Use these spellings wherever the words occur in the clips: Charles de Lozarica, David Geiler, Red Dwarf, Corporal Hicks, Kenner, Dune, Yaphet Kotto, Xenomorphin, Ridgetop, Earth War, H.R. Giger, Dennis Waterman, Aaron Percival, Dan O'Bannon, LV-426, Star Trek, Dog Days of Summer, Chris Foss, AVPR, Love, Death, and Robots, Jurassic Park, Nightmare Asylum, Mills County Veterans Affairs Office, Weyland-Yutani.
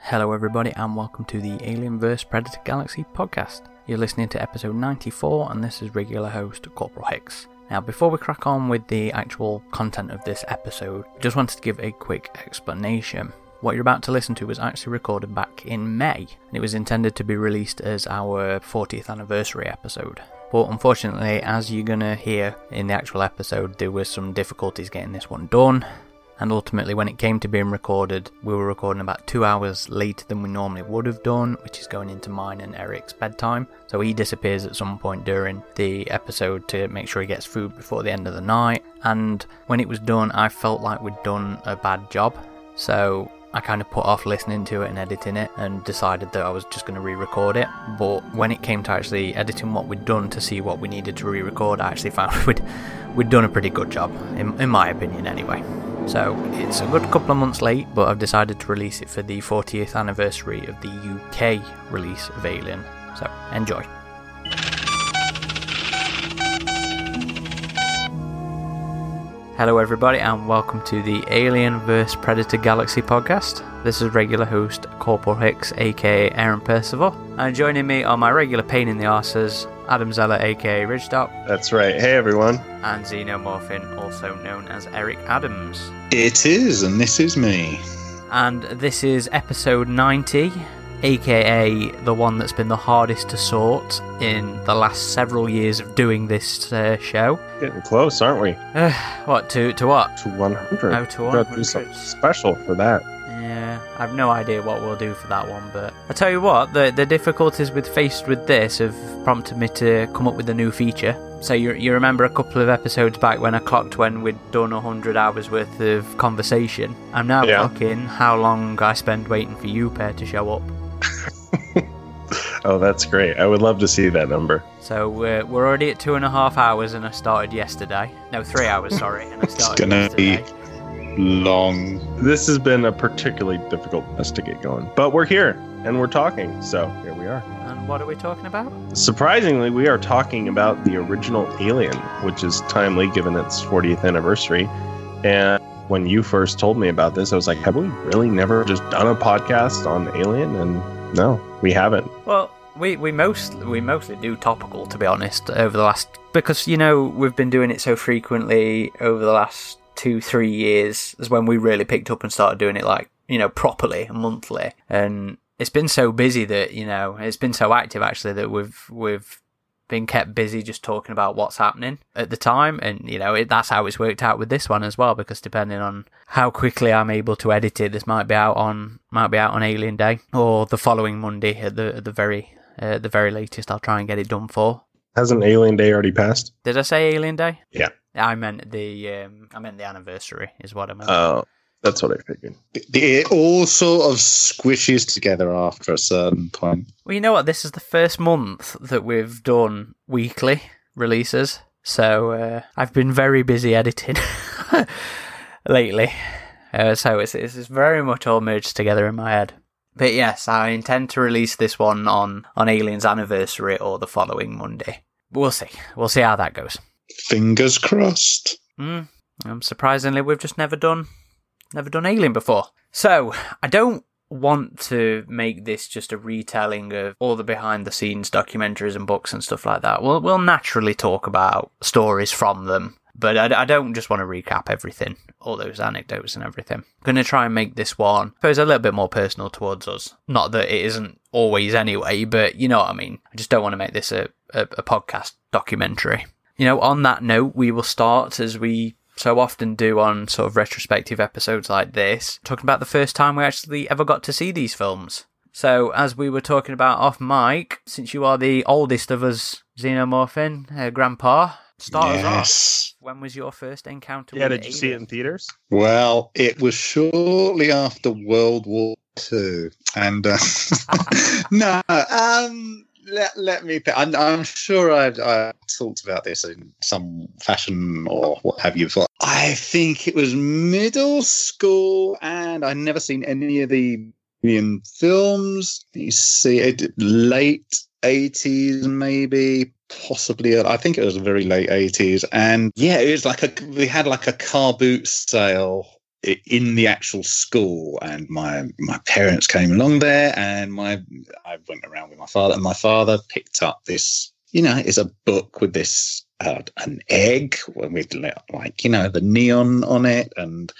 Hello everybody and welcome to the Alien vs Predator Galaxy podcast. You're listening to episode 94 and this is regular host Corporal Hicks. Now before we crack on with the actual content of this episode, I just wanted to give a quick explanation. What you're about to listen to was actually recorded back in May and it was intended to be released as our 40th anniversary episode. But unfortunately, as you're going to hear in the actual episode, there was some difficulties getting this one done. And ultimately, when it came to being recorded, we were recording about 2 hours later than we normally would have done, which is going into mine and Eric's bedtime. So he disappears at some point during the episode to make sure he gets food before the end of the night. And when it was done, I felt like we'd done a bad job. So I kind of put off listening to it and editing it and decided that I was just going to re-record it. But when it came to actually editing what we'd done to see what we needed to re-record, I actually found we'd done a pretty good job, in my opinion anyway. So it's a good couple of months late, but I've decided to release it for the 40th anniversary of the UK release of Alien. So enjoy. Hello everybody and welcome to the Alien vs Predator Galaxy podcast. This is regular host Corporal Hicks aka Aaron Percival, and joining me are my regular pain in the arses, Adam Zeller aka Ridgetop. That's right, hey everyone. And Xenomorphin, also known as Eric Adams. It is, and this is me. And this is episode 90, aka the one that's been the hardest to sort in the last several years of doing this show. Getting close, aren't we? What, to what? To 100. Oh, to 100. We'll do something special for that. Yeah, I've no idea what we'll do for that one, but I tell you what, the difficulties we've faced with this have prompted me to come up with a new feature. So you remember a couple of episodes back when I clocked when we'd done 100 hours worth of conversation. I'm now clocking how long I spend waiting for you pair to show up. Oh, that's great. I would love to see that number. So we're already at 2.5 hours and I started yesterday. No, 3 hours, sorry. And I started It's gonna be long. This has been a particularly difficult test to get going. But we're here and we're talking. So here we are. And what are we talking about? Surprisingly, we are talking about the original Alien, which is timely given its 40th anniversary. And when you first told me about this, I was like, have we really never just done a podcast on Alien? And no, we haven't. Well, we mostly do topical, to be honest, over the last, because, you know, we've been doing it so frequently over the last 2-3 years is when we really picked up and started doing it, like, you know, properly monthly. And it's been so busy that, you know, it's been so active actually that we've been kept busy just talking about what's happening at the time. And, you know, that's how it's worked out with this one as well, because depending on how quickly I'm able to edit it, this might be out on Alien Day or the following Monday at the very latest. I'll try and get it done for. Hasn't Alien Day already passed? Did I say Alien Day? Yeah. I meant the anniversary is what I meant. Oh, that's what I figured. It all sort of squishes together after a certain point. Well, you know what? This is the first month that we've done weekly releases, so I've been very busy editing lately. So it's very much all merged together in my head. But yes, I intend to release this one on Alien's anniversary or the following Monday. We'll see. We'll see how that goes. Fingers crossed. Surprisingly, we've just never done Alien before. So I don't want to make this just a retelling of all the behind-the-scenes documentaries and books and stuff like that. We'll naturally talk about stories from them, but I don't just want to recap everything, all those anecdotes and everything. I'm going to try and make this one, I suppose, a little bit more personal towards us. Not that it isn't always anyway, but you know what I mean. I just don't want to make this a podcast documentary. You know, on that note, we will start, as we so often do on sort of retrospective episodes like this, talking about the first time we actually ever got to see these films. So, as we were talking about off mic, since you are the oldest of us, Xenomorphin, Grandpa, start us off. When was your first encounter with did you see it in theaters? Well, it was shortly after World War II. And, Let me think. I'm sure I talked about this in some fashion or what have you. I think it was middle school, and I'd never seen any of the Alien films. You see, late 80s, maybe, possibly. I think it was very late 80s, and yeah, it was like we had like a car boot sale in the actual school, and my parents came along there, and I went around with my father, and my father picked up this, it's a book with this an egg with the neon on it, and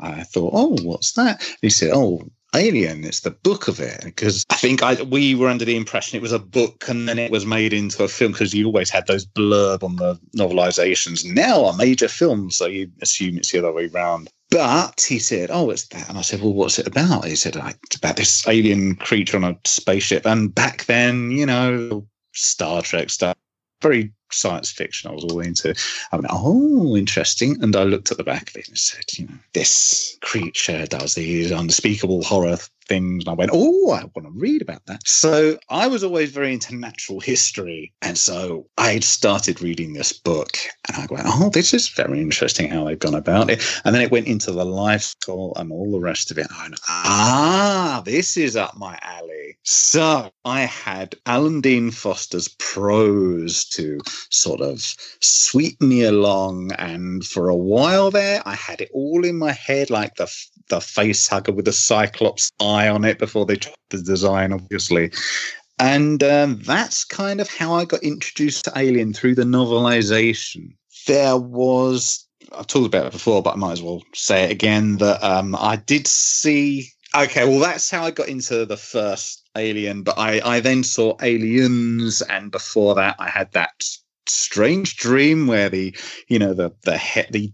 I thought, oh, what's that? And he said, oh, Alien, it's the book of it, because I think we were under the impression it was a book and then it was made into a film, because you always had those blurb on the novelizations, now a major film, so you assume it's the other way round. But he said, oh, it's that. And I said, well, what's it about? He said, it's about this alien creature on a spaceship. And back then, Star Trek stuff, very science fiction I was all into. I went, oh, interesting. And I looked at the back of it and said, this creature does these unspeakable horror things. And I went, oh, I want to read about that. So I was always very into natural history. And so I started reading this book and I went, oh, this is very interesting how they've gone about it. And then it went into the life cycle and all the rest of it. I went, this is up my alley. So I had Alan Dean Foster's prose to sort of sweep me along. And for a while there, I had it all in my head, like the face hugger with the Cyclops eye on it before they dropped the design, obviously. And that's kind of how I got introduced to Alien, through the novelization. There was, I've talked about it before, but I might as well say it again, that I did see... Okay, well, that's how I got into the first Alien, but I then saw Aliens, and before that I had that strange dream where the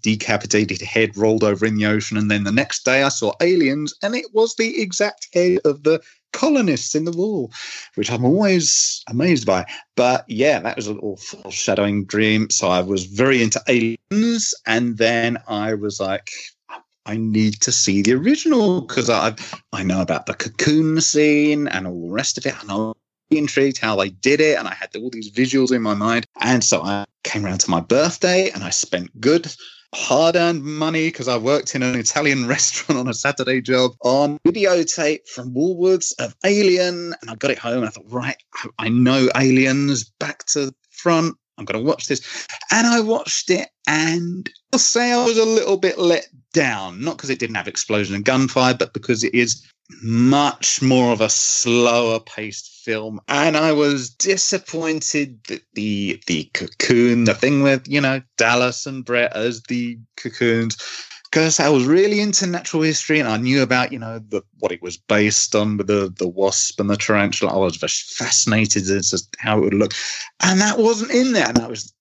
decapitated head rolled over in the ocean, and then the next day I saw Aliens and it was the exact head of the colonists in the wall, which I'm always amazed by. But yeah, that was a little foreshadowing dream. So I was very into Aliens, and then I was like, I need to see the original, because I know about the cocoon scene and all the rest of it, and I was intrigued how they did it, and I had all these visuals in my mind. And so I came around to my birthday and I spent good hard-earned money, because I worked in an Italian restaurant on a Saturday job, on videotape from Woolworths of Alien, and I got it home and I thought, right, I know Aliens back to front, I'm going to watch this. And I watched it, and I'll say I was a little bit let down, not because it didn't have explosion and gunfire, but because it is much more of a slower paced film. And I was disappointed that the cocoon, the thing with, Dallas and Brett as the cocoons, because I was really into natural history and I knew about, what it was based on with the wasp and the tarantula. I was just fascinated as to how it would look. And that wasn't in there. And I was,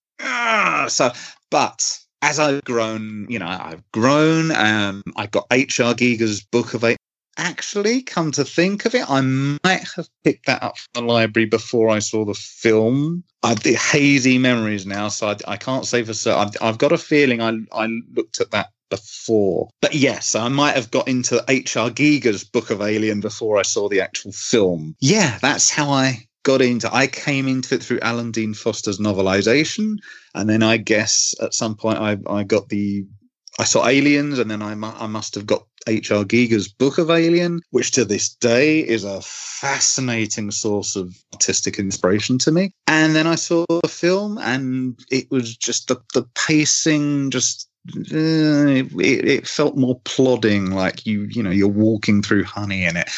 but as I've grown, I got H.R. Giger's book of it. Actually, come to think of it, I might have picked that up from the library before I saw the film. I have hazy memories now, so I can't say for certain. I've got a feeling I looked at that before. But yes, I might have got into H.R. Giger's book of Alien before I saw the actual film. Yeah, that's how I got into. I came into it through Alan Dean Foster's novelization, and then I guess at some point I saw Aliens, and then I must have got H.R. Giger's book of Alien, which to this day is a fascinating source of artistic inspiration to me. And then I saw the film, and it was just the pacing, just it felt more plodding, like you're walking through honey in it.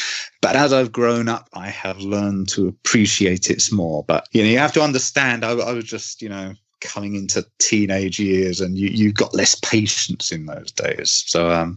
But as I've grown up, I have learned to appreciate it more. But you have to understand, I was just coming into teenage years, and you've got less patience in those days. So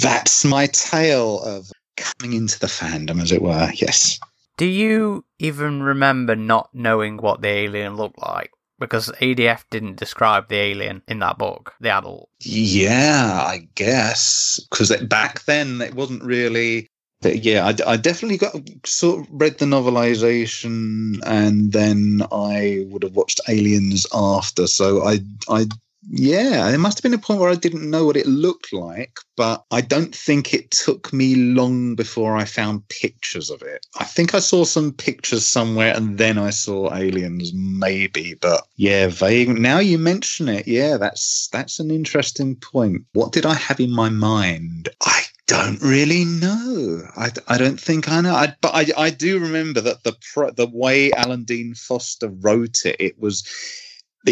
that's my tale of coming into the fandom, as it were. Yes. Do you even remember not knowing what the alien looked like? Because ADF didn't describe the alien in that book, the adult. Yeah, I guess. Because back then it wasn't really... Yeah, I definitely read the novelization, and then I would have watched Aliens after. So there must have been a point where I didn't know what it looked like, but I don't think it took me long before I found pictures of it. I think I saw some pictures somewhere, and then I saw Aliens, maybe. But yeah, vague. Now you mention it, yeah, that's an interesting point. What did I have in my mind? I don't really know. I don't think I know. But I do remember that the way Alan Dean Foster wrote it, it was...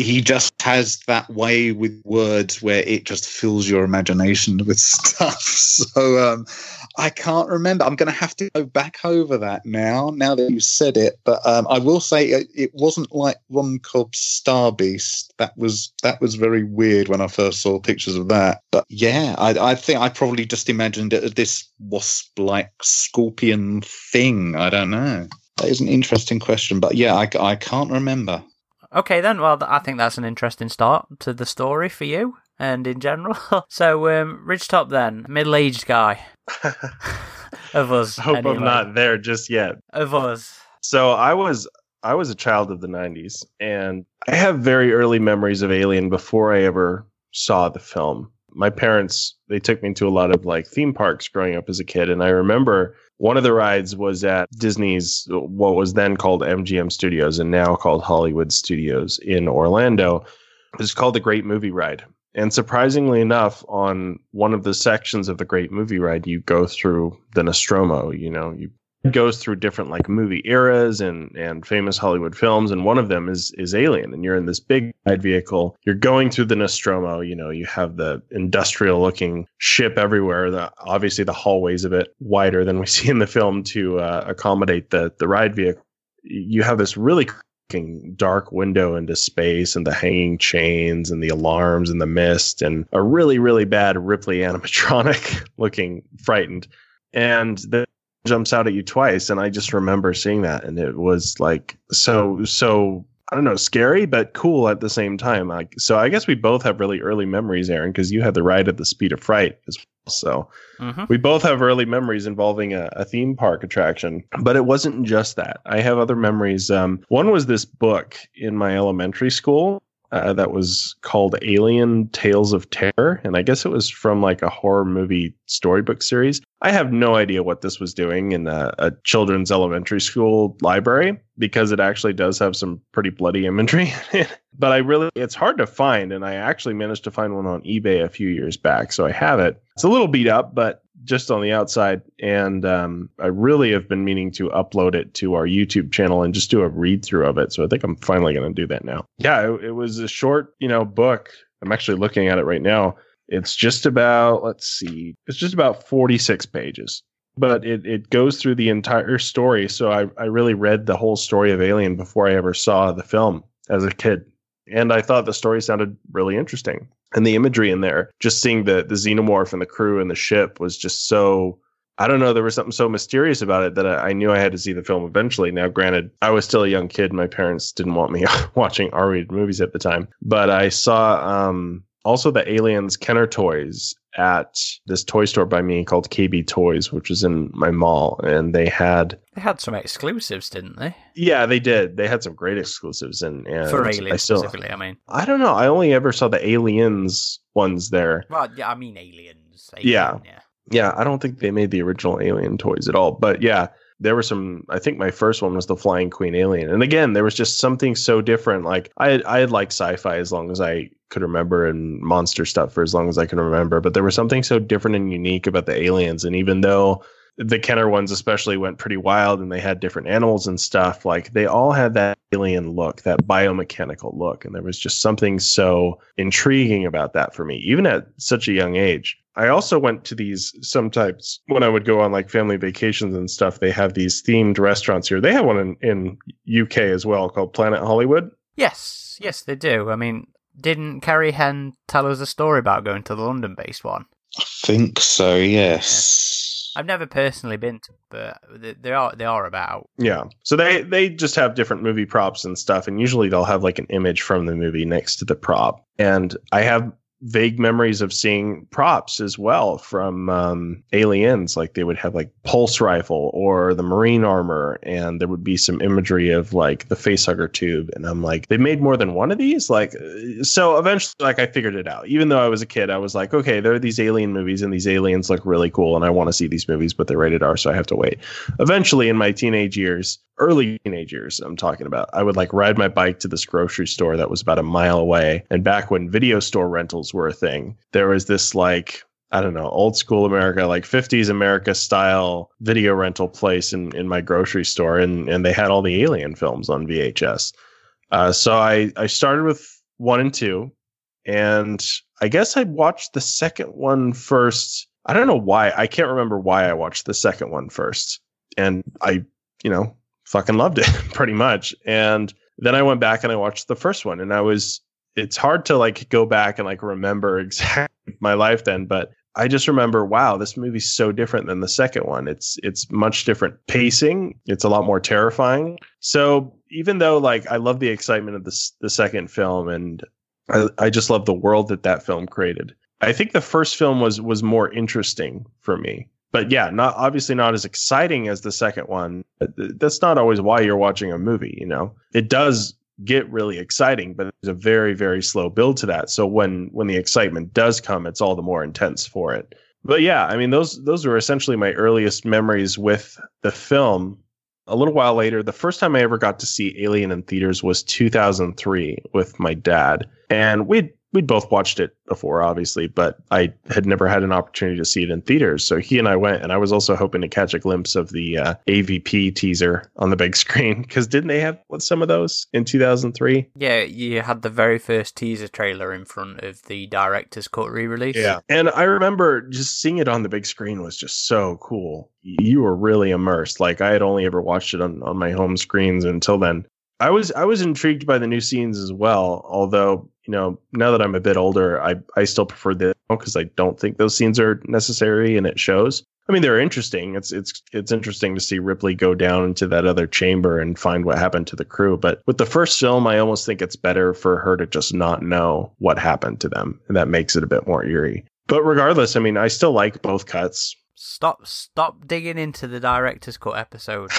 he just has that way with words where it just fills your imagination with stuff. So I can't remember. I'm going to have to go back over that now that you said it. But I will say it wasn't like Ron Cobb's Star Beast. That was very weird when I first saw pictures of that. But yeah, I think I probably just imagined it as this wasp-like scorpion thing. I don't know. That is an interesting question. But yeah, I can't remember. Okay, then. Well, I think that's an interesting start to the story for you and in general. So, Ridgetop, then, middle-aged guy of us. I hope anyway. I'm not there just yet. Of us. So I was a child of the 90s, and I have very early memories of Alien before I ever saw the film. My parents, they took me to a lot of like theme parks growing up as a kid, and I remember one of the rides was at Disney's, what was then called MGM Studios and now called Hollywood Studios in Orlando. It was called the Great Movie Ride. And surprisingly enough, on one of the sections of the Great Movie Ride, you go through the Nostromo, it goes through different like movie eras and famous Hollywood films. And one of them is Alien. And you're in this big ride vehicle. You're going through the Nostromo. You have the industrial looking ship everywhere. Obviously, the hallways of it wider than we see in the film to accommodate the ride vehicle. You have this really dark window into space and the hanging chains and the alarms and the mist and a really, really bad Ripley animatronic looking frightened. And the jumps out at you twice, and I just remember seeing that, and it was like so I don't know, scary but cool at the same time. Like, so I guess we both have really early memories, Aaron, because you had the ride at the Speed of Fright as well. So We both have early memories involving a theme park attraction, but it wasn't just that. I have other memories. One was this book in my elementary school that was called Alien Tales of Terror, and I guess it was from like a horror movie storybook series. I have no idea what this was doing in a children's elementary school library, because it actually does have some pretty bloody imagery in it. But it's hard to find. And I actually managed to find one on eBay a few years back. So I have it. It's a little beat up, but just on the outside. And I really have been meaning to upload it to our YouTube channel and just do a read through of it. So I think I'm finally going to do that now. Yeah, it was a short, book. I'm actually looking at it right now. It's just about, it's just about 46 pages, but it goes through the entire story. So I really read the whole story of Alien before I ever saw the film as a kid. And I thought the story sounded really interesting. And the imagery in there, just seeing the xenomorph and the crew and the ship was just so, I don't know, there was something so mysterious about it that I knew I had to see the film eventually. Now, granted, I was still a young kid. My parents didn't want me watching R-rated movies at the time, but I saw, also the Aliens Kenner toys at this toy store by me called KB Toys, which was in my mall. And they had some exclusives, didn't they? Yeah, they did. They had some great exclusives. And for Aliens specifically, I mean. I don't know. I only ever saw the Aliens ones there. Well, yeah, I mean Aliens. Yeah, I don't think they made the original Alien toys at all. But yeah, there were some, I think my first one was the Flying Queen Alien. And again, there was just something so different. Like I had liked sci-fi as long as I could remember, and monster stuff for as long as I can remember. But there was something so different and unique about the Aliens. And even though the Kenner ones especially went pretty wild and they had different animals and stuff, like they all had that alien look, that biomechanical look. And there was just something so intriguing about that for me, even at such a young age. I also went to these sometimes when I would go on like family vacations and stuff. They have these themed restaurants here. They have one in UK as well called Planet Hollywood. Yes, they do. I mean, didn't Carrie Henn tell us a story about going to the London-based one? I think so, yes. Yeah. I've never personally been to, but they are about. Yeah. So they just have different movie props and stuff, and usually they'll have like an image from the movie next to the prop. And I have vague memories of seeing props as well from Aliens. Like they would have like pulse rifle or the marine armor, and there would be some imagery of like the facehugger tube. And I'm like, they made more than one of these? Like, so eventually, like I figured it out. Even though I was a kid, I was like, okay, there are these alien movies and these aliens look really cool, and I want to see these movies, but they're rated R, so I have to wait. Eventually, in my teenage years, early teenage years I'm talking about, I would like ride my bike to this grocery store that was about a mile away. And back when video store rentals were a thing, there was this like, I don't know, old school America, like 50s America style video rental place in my grocery store. And they had all the Alien films on VHS. So I started with 1 and 2. And I guess I watched the second one first. I don't know why. I can't remember why I watched the second one first. And I, you know, fucking loved it pretty much. And then I went back and I watched the first one, and I was, it's hard to like go back and like remember exactly my life then, but I just remember, wow, this movie's so different than the second one. It's much different pacing. It's a lot more terrifying. So even though like I love the excitement of the second film, and I just love the world that film created, I think the first film was more interesting for me. But yeah, obviously not as exciting as the second one. That's not always why you're watching a movie, you know. It does get really exciting, but there's a very, very slow build to that. So when the excitement does come, it's all the more intense for it. But yeah, I mean, those were essentially my earliest memories with the film. A little while later, the first time I ever got to see Alien in theaters was 2003 with my dad. And we'd both watched it before, obviously, but I had never had an opportunity to see it in theaters. So he and I went, and I was also hoping to catch a glimpse of the AVP teaser on the big screen, because didn't they have some of those in 2003? Yeah, you had the very first teaser trailer in front of the director's cut re-release. Yeah, and I remember just seeing it on the big screen was just so cool. You were really immersed. Like, I had only ever watched it on my home screens until then. I was intrigued by the new scenes as well, although, you know, now that I'm a bit older, I still prefer this because I don't think those scenes are necessary, and it shows. I mean, they're interesting. It's interesting to see Ripley go down into that other chamber and find what happened to the crew. But with the first film, I almost think it's better for her to just not know what happened to them, and that makes it a bit more eerie. But regardless, I mean, I still like both cuts. Stop digging into the director's cut episode.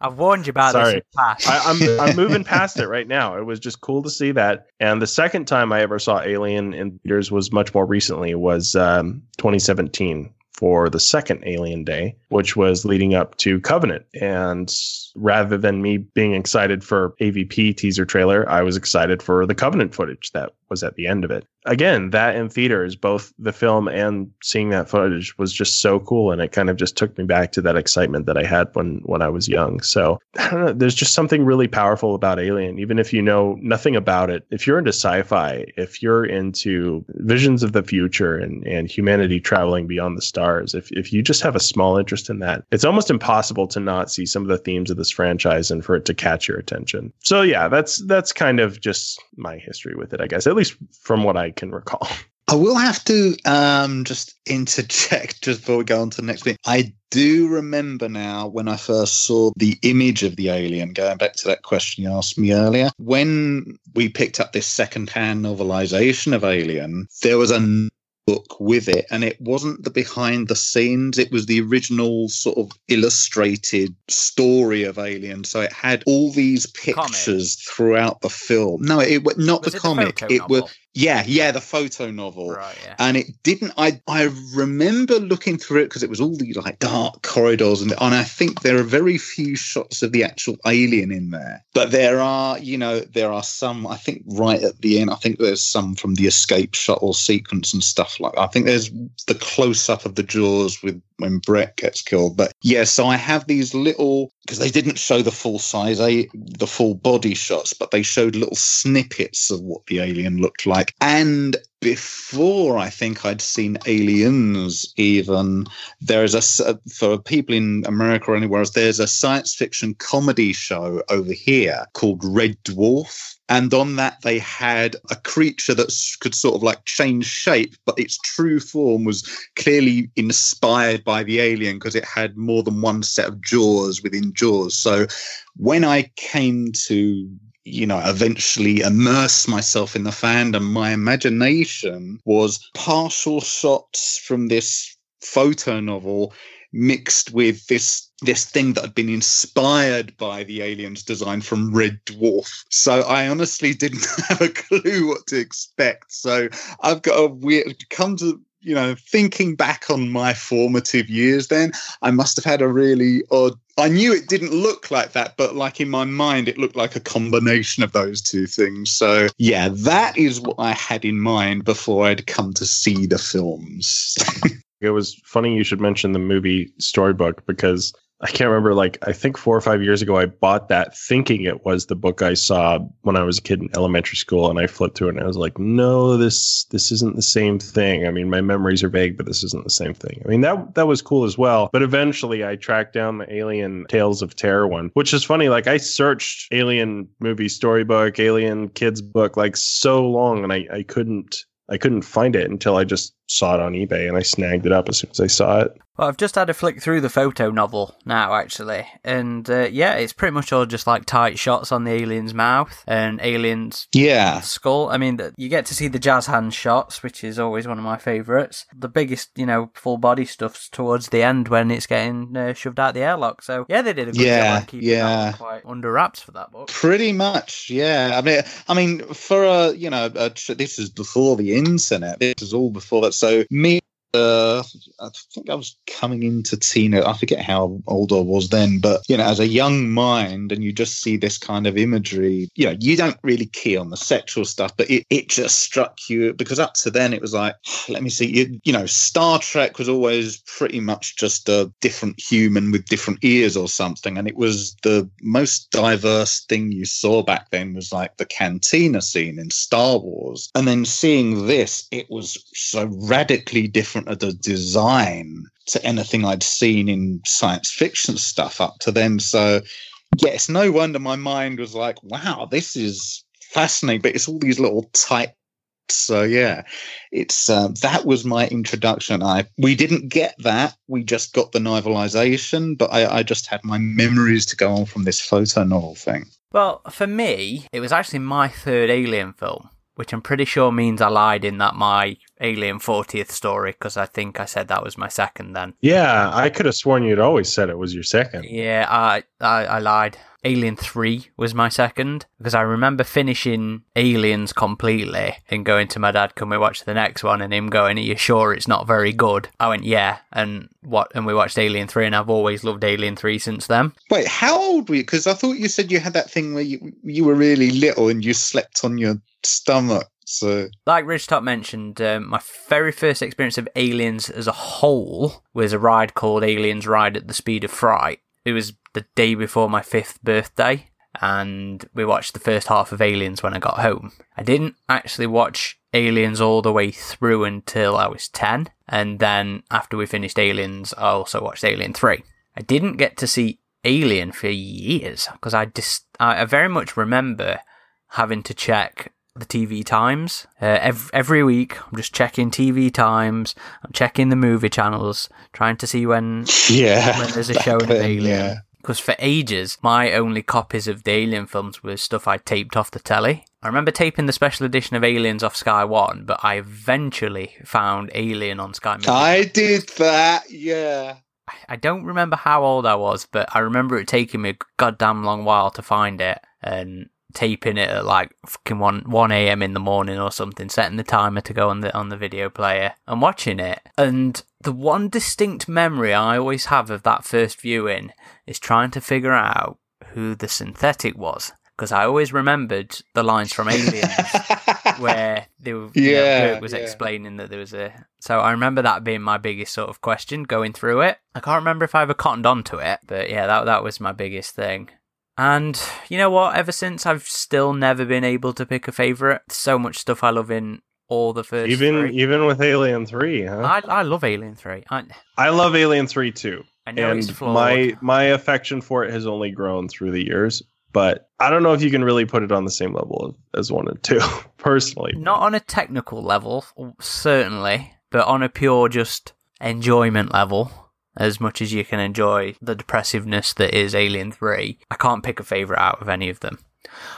I've warned you about this in the past. I'm moving past it right now. It was just cool to see that. And the second time I ever saw Alien in theaters was much more recently, was 2017 for the second Alien Day, which was leading up to Covenant. And rather than me being excited for AVP teaser trailer, I was excited for the Covenant footage that was at the end of it. Again, that in theaters, both the film and seeing that footage was just so cool. And it kind of just took me back to that excitement that I had when I was young. So I don't know, there's just something really powerful about Alien, even if you know nothing about it. If you're into sci-fi, if you're into visions of the future and humanity traveling beyond the stars, if you just have a small interest in that, it's almost impossible to not see some of the themes of this franchise and for it to catch your attention. So yeah, that's kind of just my history with it, I guess, at least from what I can recall. I will have to just interject just before we go on to the next thing. I do remember now when I first saw the image of the alien, going back to that question you asked me earlier, when we picked up this second-hand novelization of Alien, there was a book with it, and it wasn't the behind the scenes, it was the original sort of illustrated story of Alien, so it had all these pictures throughout the film. No, it was not the comic, it was the photo novel, right, yeah. And it didn't, I remember looking through it because it was all the like dark corridors and I think there are very few shots of the actual alien in there, but there are some, I think right at the end, I think there's some from the escape shuttle sequence and stuff like that. I think there's the close-up of the Jaws with when Brett gets killed, but yeah, so I have these little, because they didn't show the full size, the full body shots, but they showed little snippets of what the alien looked like. And before I think I'd seen Aliens, even there is for people in America or anywhere else, there's a science fiction comedy show over here called Red Dwarf. And on that, they had a creature that could sort of like change shape, but its true form was clearly inspired by the alien because it had more than one set of jaws within jaws. So when I came to, you know, eventually immerse myself in the fandom, my imagination was partial shots from this photo novel mixed with this thing that had been inspired by the alien's design from Red Dwarf. So I honestly didn't have a clue what to expect. So I've got a weird, come to, you know, thinking back on my formative years then, I must have had a really odd, I knew it didn't look like that, but like in my mind, it looked like a combination of those two things. So yeah, that is what I had in mind before I'd come to see the films. It was funny you should mention the movie Storybook, because I can't remember, like, I think 4 or 5 years ago, I bought that thinking it was the book I saw when I was a kid in elementary school, and I flipped through it and I was like, no, this isn't the same thing. I mean, my memories are vague, but this isn't the same thing. I mean, that was cool as well. But eventually I tracked down the Alien Tales of Terror one, which is funny. Like, I searched Alien movie storybook, Alien kids book, like, so long, and I couldn't find it until I just saw it on eBay, and I snagged it up as soon as I saw it. Well, I've just had a flick through the photo novel now, actually. And yeah, it's pretty much all just like tight shots on the alien's mouth and alien's skull. I mean, you get to see the jazz hand shots, which is always one of my favourites. The biggest, you know, full body stuff's towards the end when it's getting shoved out the airlock. So yeah, they did a good job of keeping that quite under wraps for that book. Pretty much, yeah. I mean, for a, you know, this is before the internet. This is all before that. So me, I think I was coming into teenage. I forget how old I was then, but, you know, as a young mind, and you just see this kind of imagery, you know, you don't really key on the sexual stuff, but it just struck you, because up to then it was like, let me see, you know, Star Trek was always pretty much just a different human with different ears or something, and it was the most diverse thing you saw back then was like the cantina scene in Star Wars, and then seeing this, it was so radically different at the design to anything I'd seen in science fiction stuff up to then. So yeah, it's no wonder my mind was like, wow, this is fascinating, but it's all these little tight. So yeah, it's that was my introduction. We didn't get that, we just got the novelization, but I just had my memories to go on from this photo novel thing. Well, for me, it was actually my third Alien film, which I'm pretty sure means I lied in that my Alien 40th story, because I think I said that was my second then. Yeah, I could have sworn you'd always said it was your second. Yeah, I lied. Alien 3 was my second, because I remember finishing Aliens completely and going to my dad, can we watch the next one? And him going, are you sure it's not very good? I went, yeah. And we watched Alien 3, and I've always loved Alien 3 since then. Wait, how old were you? Because I thought you said you had that thing where you were really little and you slept on your stomach. So, like Ridgetop mentioned, my very first experience of Aliens as a whole was a ride called Aliens Ride at the Speed of Fright. It was the day before my 5th birthday, and we watched the first half of Aliens when I got home. I didn't actually watch Aliens all the way through until I was 10, and then after we finished Aliens, I also watched Alien 3. I didn't get to see Alien for years, because I very much remember having to check the TV times every week. I'm just checking TV times. I'm checking the movie channels, trying to see when there's a showing of Alien. Yeah. Because for ages, my only copies of the Alien films were stuff I taped off the telly. I remember taping the special edition of Aliens off Sky One, but I eventually found Alien on Sky Million. I did that, yeah. I don't remember how old I was, but I remember it taking me a goddamn long while to find it, and taping it at like fucking 1 a.m. in the morning or something, setting the timer to go on the video player and watching it. And the one distinct memory I always have of that first viewing is trying to figure out who the synthetic was, because I always remembered the lines from Aliens where they were, Kirk was explaining that there was a... So I remember that being my biggest sort of question going through it. I can't remember if I ever cottoned onto it, but yeah, that was my biggest thing. And you know what? Ever since, I've still never been able to pick a favourite. So much stuff I love in all the first three. Even with Alien 3, huh? I love Alien 3. I love Alien 3 too. I know, and it's flawed. My affection for it has only grown through the years. But I don't know if you can really put it on the same level as 1 and 2, personally. Not on a technical level, certainly. But on a pure just enjoyment level, as much as you can enjoy the depressiveness that is Alien 3, I can't pick a favourite out of any of them.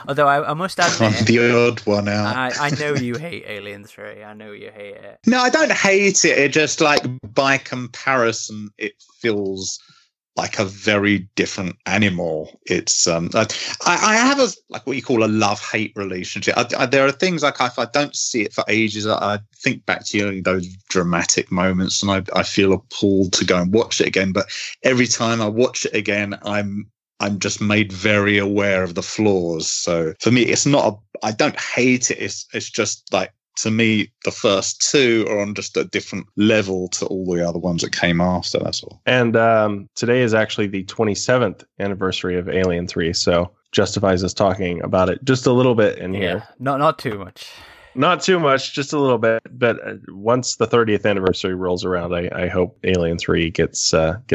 Although I must admit, I'm the odd one out. I know you hate Alien 3. I know you hate it. No, I don't hate it. It just, like, by comparison, it feels like a very different animal. It's I have a, like, what you call a love-hate relationship. There are things, like, if I don't see it for ages, I think back to those dramatic moments, and I feel appalled to go and watch it again. But every time I watch it again, I'm just made very aware of the flaws. So for me, it's not I don't hate it. It's just like to me, the first two are on just a different level to all the other ones that came after, that's all. And today is actually the 27th anniversary of Alien 3, so justifies us talking about it just a little bit in here. Yeah, not too much. Not too much, just a little bit. But once the 30th anniversary rolls around, I hope Alien 3 gets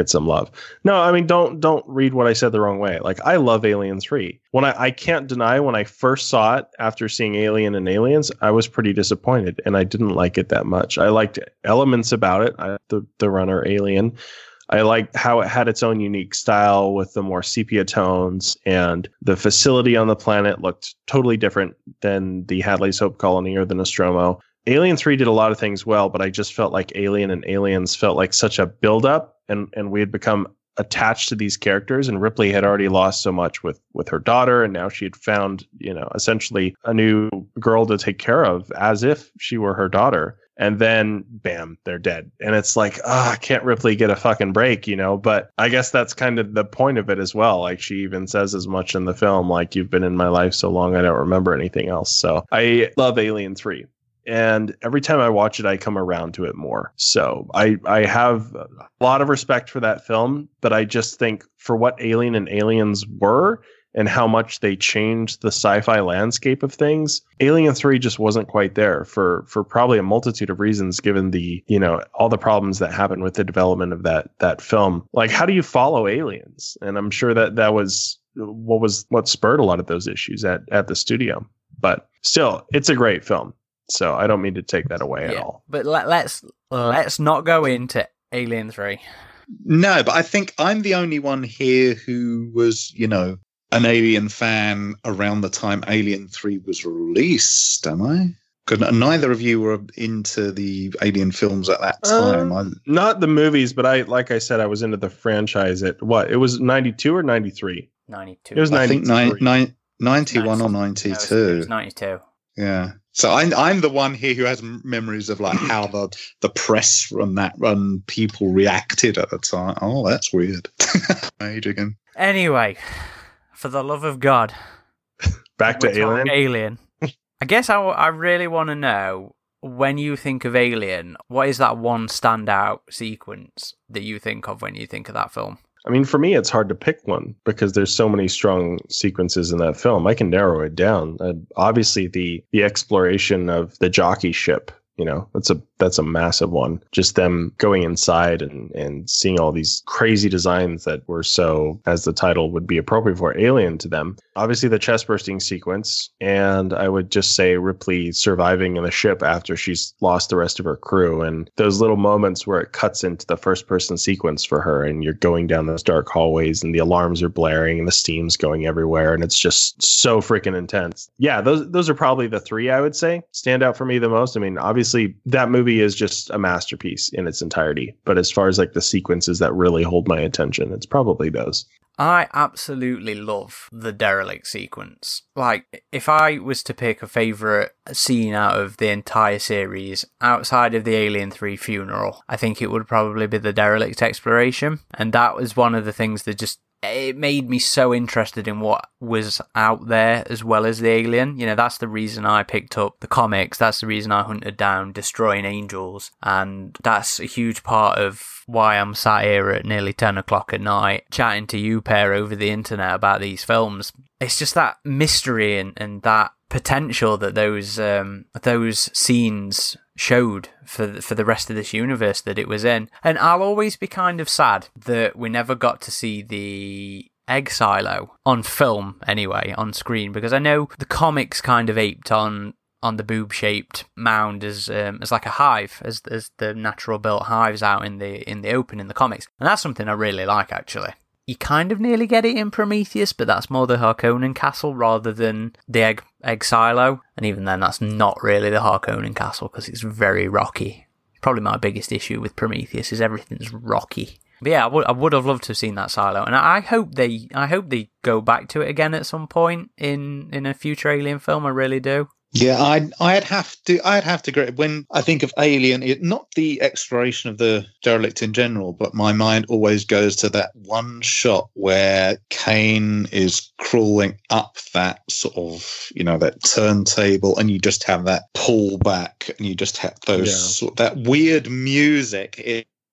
some love. No, I mean, don't read what I said the wrong way. Like, I love Alien 3. When I can't deny when I first saw it after seeing Alien and Aliens, I was pretty disappointed and I didn't like it that much. I liked elements about it, the runner Alien. I liked how it had its own unique style with the more sepia tones, and the facility on the planet looked totally different than the Hadley's Hope colony or the Nostromo. Alien 3 did a lot of things well, but I just felt like Alien and Aliens felt like such a buildup, and we had become attached to these characters, and Ripley had already lost so much with her daughter, and now she had found, essentially a new girl to take care of as if she were her daughter. And then, bam, they're dead. And it's like, can't Ripley get a fucking break, But I guess that's kind of the point of it as well. Like, she even says as much in the film, like, you've been in my life so long, I don't remember anything else. So I love Alien 3. And every time I watch it, I come around to it more. So I have a lot of respect for that film. But I just think for what Alien and Aliens were, and how much they changed the sci-fi landscape of things, Alien 3 just wasn't quite there for probably a multitude of reasons, given the, all the problems that happened with the development of that film. Like, how do you follow Aliens? And I'm sure that was what spurred a lot of those issues at the studio. But still, it's a great film. So I don't mean to take that away at all. But let's not go into Alien 3. No, but I think I'm the only one here who was, an Alien fan around the time Alien 3 was released, am I? Because neither of you were into the Alien films at that time. Not the movies, but I was into the franchise at what? It was 92 or 93? 92. It was 92. I think 91 or 92. It was 92. Yeah. So I'm the one here who has memories of, like, how the press run that run people reacted at the time. Oh, that's weird. Age again. Anyway. For the love of God. Back to Alien. Alien. I guess I really want to know, when you think of Alien, what is that one standout sequence that you think of when you think of that film? I mean, for me, it's hard to pick one because there's so many strong sequences in that film. I can narrow it down. Obviously, the exploration of the jockey ship. That's a massive one. Just them going inside and seeing all these crazy designs that were so, as the title would be appropriate for, alien to them. Obviously, the chest bursting sequence. And I would just say Ripley surviving in the ship after she's lost the rest of her crew. And those little moments where it cuts into the first person sequence for her. And you're going down those dark hallways and the alarms are blaring and the steam's going everywhere. And it's just so freaking intense. Yeah, those are probably the three I would say stand out for me the most. I mean, obviously, that movie is just a masterpiece in its entirety. But as far as like the sequences that really hold my attention, it's probably those. I absolutely love the derelict sequence. Like, if I was to pick a favourite scene out of the entire series outside of the Alien 3 funeral, I think it would probably be the derelict exploration. And that was one of the things that just, it made me so interested in what was out there as well as the alien. That's the reason I picked up the comics. That's the reason I hunted down Destroying Angels. And that's a huge part of why I'm sat here at nearly 10 o'clock at night chatting to you, pair, over the internet about these films. It's just that mystery and that potential that those scenes showed for the rest of this universe that it was in. And I'll always be kind of sad that we never got to see the egg silo on film anyway, on screen, because I know the comics kind of aped on the boob-shaped mound as like a hive, as the natural built hives out in the open in the comics. And that's something I really like, actually. You kind of nearly get it in Prometheus, but that's more the Harkonnen castle rather than the egg silo. And even then, that's not really the Harkonnen castle because it's very rocky. Probably my biggest issue with Prometheus is everything's rocky. But yeah, I would have loved to have seen that silo. And I hope they go back to it again at some point in a future Alien film. I really do. Yeah, I'd have to agree. When I think of Alien, not the exploration of the derelict in general, but my mind always goes to that one shot where Kane is crawling up that sort of, that turntable, and you just have that pull back, and you just have those sort of, that weird music.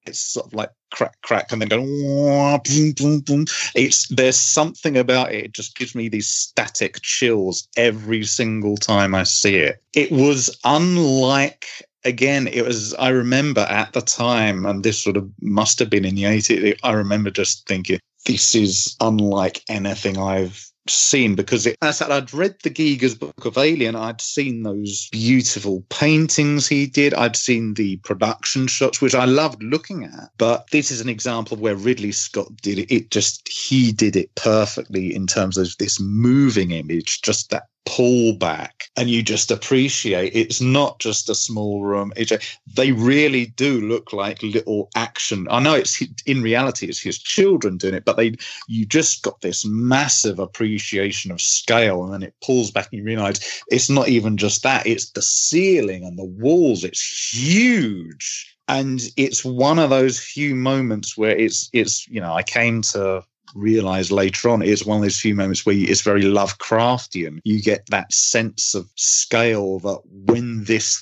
It's sort of like crack, crack, and then going. Boom, boom, boom. There's something about it. It just gives me these static chills every single time I see it. It was unlike. Again, it was. I remember at the time, and this sort of must have been in the 80s. I remember just thinking, this is unlike anything I've seen because I'd read the Giger's book of Alien. I'd seen those beautiful paintings he did. I'd seen the production shots, which I loved looking at. But this is an example of where Ridley Scott did it. He did it perfectly in terms of this moving image, just that pull back, and you just appreciate it's not just a small room. They really do look like little action. I know in reality it's his children doing it, but you just got this massive appreciation of scale, and then it pulls back and you realize it's not even just that, it's the ceiling and the walls. It's huge, and it's one of those few moments where it's I came to realize later on, it's one of those few moments where it's very Lovecraftian. You get that sense of scale that when this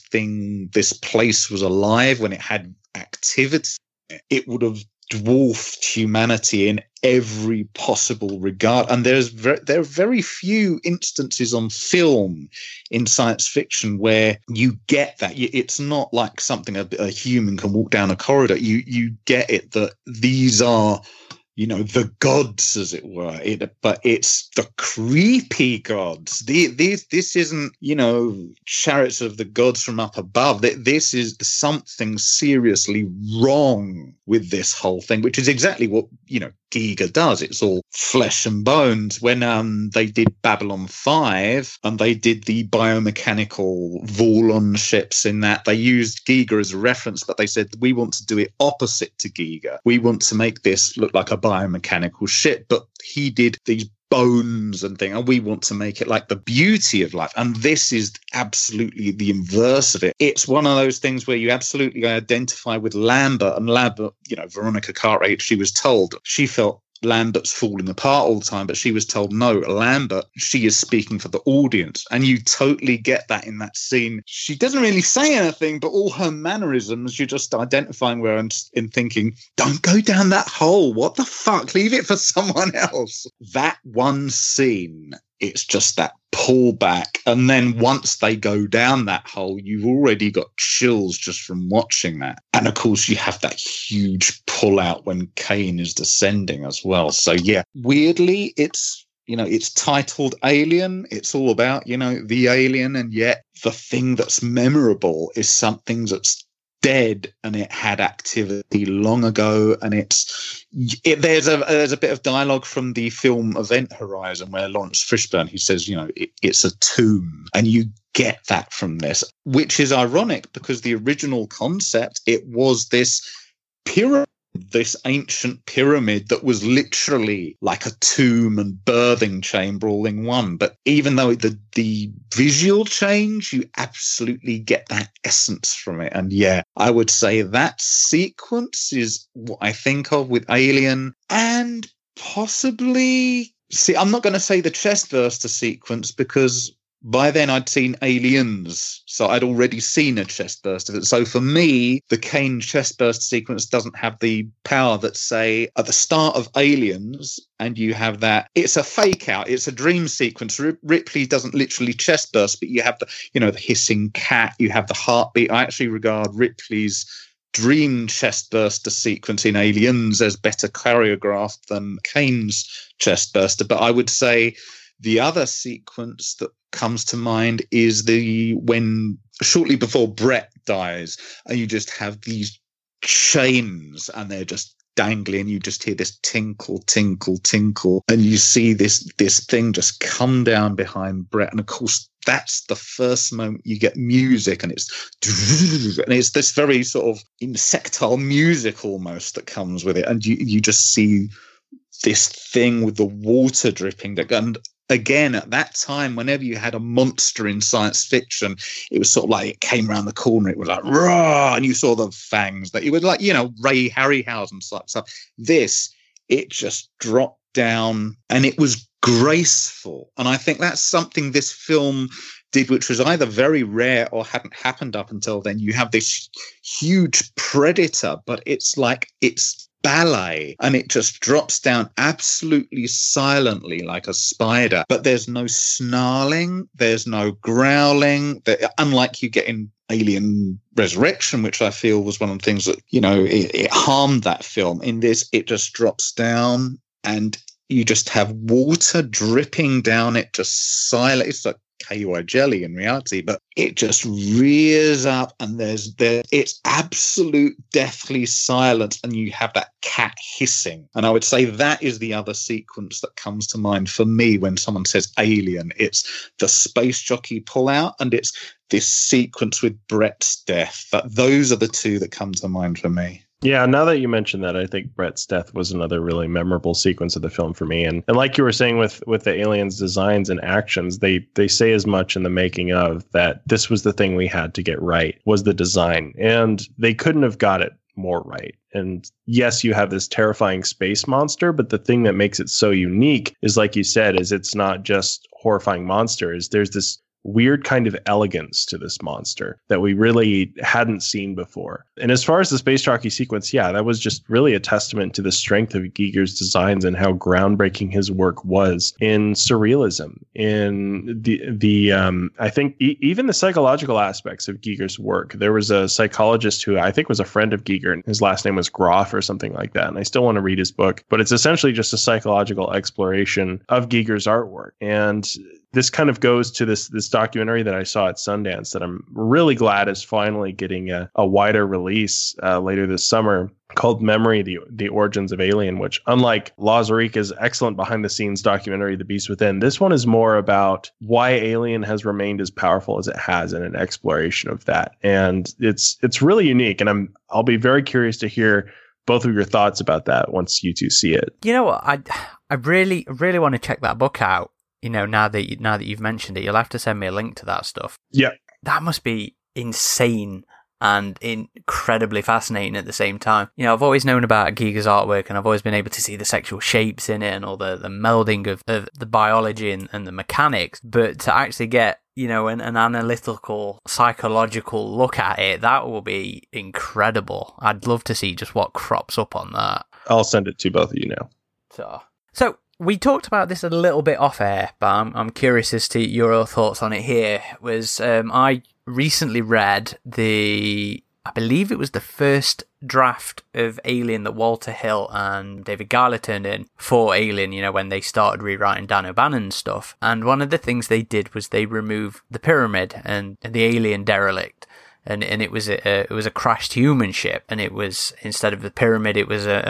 place was alive, when it had activity, it would have dwarfed humanity in every possible regard. And there are very few instances on film in science fiction where you get that. It's not like something a human can walk down a corridor. You get it that these are the gods, as it were, but it's the creepy gods. This isn't, chariots of the gods from up above. This is something seriously wrong with this whole thing, which is exactly what, Giger does. It's all flesh and bones. When they did Babylon 5 and they did the biomechanical Volon ships in that, they used Giger as a reference, but they said, we want to do it opposite to Giger. We want to make this look like a biomechanical ship, but he did these bones and thing, and we want to make it like the beauty of life. And this is absolutely the inverse of it. It's one of those things where you absolutely identify with Lambert, and Lambert, Veronica Cartwright, she was told, she felt Lambert's falling apart all the time, but she was told, no, Lambert, she is speaking for the audience. And you totally get that in that scene. She doesn't really say anything, but all her mannerisms, you're just identifying with her and thinking, don't go down that hole. What the fuck? Leave it for someone else. That one scene, it's just that pullback. And then once they go down that hole, you've already got chills just from watching that. And of course, you have that huge pullout when Kane is descending as well. So, yeah, weirdly, it's titled Alien. It's all about, the alien. And yet the thing that's memorable is something that's dead, and it had activity long ago. And there's a bit of dialogue from the film Event Horizon where Lawrence Fishburne, he says, it's a tomb, and you get that from this, which is ironic because the original concept, it was this pyramid, this ancient pyramid that was literally like a tomb and birthing chamber all in one. But even though the visual change, you absolutely get that essence from it. And yeah, I would say that sequence is what I think of with Alien, and possibly, see, I'm not going to say the chestburster sequence because by then I'd seen Aliens, so I'd already seen a chestburst of it. So for me, the Kane chestburst sequence doesn't have the power that, say, at the start of Aliens, and you have that. It's a fake out. It's a dream sequence. Ripley doesn't literally chestburst, but you have the, the hissing cat. You have the heartbeat. I actually regard Ripley's dream chestburster sequence in Aliens as better choreographed than Kane's chestburster. But I would say the other sequence that comes to mind is when shortly before Brett dies, and you just have these chains and they're just dangling, and you just hear this tinkle, tinkle, tinkle, and you see this thing just come down behind Brett. And of course, that's the first moment you get music, and it's this very sort of insectile music almost that comes with it, and you just see this thing with the water dripping, and again, at that time, whenever you had a monster in science fiction, it was sort of like it came around the corner. It was like, rah, and you saw the fangs. That it was like, you know, Ray Harryhausen type stuff. This, it just dropped down and it was graceful. And I think that's something this film did, which was either very rare or hadn't happened up until then. You have this huge predator, but it's like it's ballet, and it just drops down absolutely silently like a spider. But there's no snarling, there's no growling, unlike you get in Alien Resurrection, which I feel was one of the things that, you know, it harmed that film. In this, it just drops down and you just have water dripping down it, just silent. It's like KY jelly in reality, but it just rears up, and it's absolute deathly silence, and you have that cat hissing. And I would say that is the other sequence that comes to mind for me when someone says Alien. It's the space jockey pullout, and it's this sequence with Brett's death. But those are the two that come to mind for me. Yeah, now that you mentioned that, I think Brett's death was another really memorable sequence of the film for me. And like you were saying with the aliens' designs and actions, they say as much in the making of that this was the thing we had to get right, was the design. And they couldn't have got it more right. And yes, you have this terrifying space monster, but the thing that makes it so unique is, like you said, is it's not just horrifying monsters. There's this weird kind of elegance to this monster that we really hadn't seen before. And as far as the space jockey sequence, yeah, that was just really a testament to the strength of Giger's designs and how groundbreaking his work was in surrealism, in the I think even the psychological aspects of Giger's work. There was a psychologist who I think was a friend of Giger, and his last name was Groff or something like that. And I still want to read his book, but it's essentially just a psychological exploration of Giger's artwork. And this kind of goes to this documentary that I saw at Sundance that I'm really glad is finally getting a wider release later this summer, called Memory, the Origins of Alien, which, unlike Lazarika's excellent behind-the-scenes documentary, The Beast Within, this one is more about why Alien has remained as powerful as it has in an exploration of that. And it's really unique, and I'll be very curious to hear both of your thoughts about that once you two see it. You know what? I really, really want to check that book out. You know, now that you've mentioned it, you'll have to send me a link to that stuff. Yeah. That must be insane and incredibly fascinating at the same time. You know, I've always known about Giger's artwork, and I've always been able to see the sexual shapes in it and all the melding of the biology and the mechanics. But to actually get, you know, an analytical, psychological look at it, that will be incredible. I'd love to see just what crops up on that. I'll send it to both of you now. So we talked about this a little bit off air, but I'm curious as to your thoughts on it here. I recently read I believe it was the first draft of Alien that Walter Hill and David Geiler turned in for Alien, you know, when they started rewriting Dan O'Bannon's stuff. And one of the things they did was they removed the pyramid and the alien derelict. And it was a crashed human ship, and it was, instead of the pyramid, it was a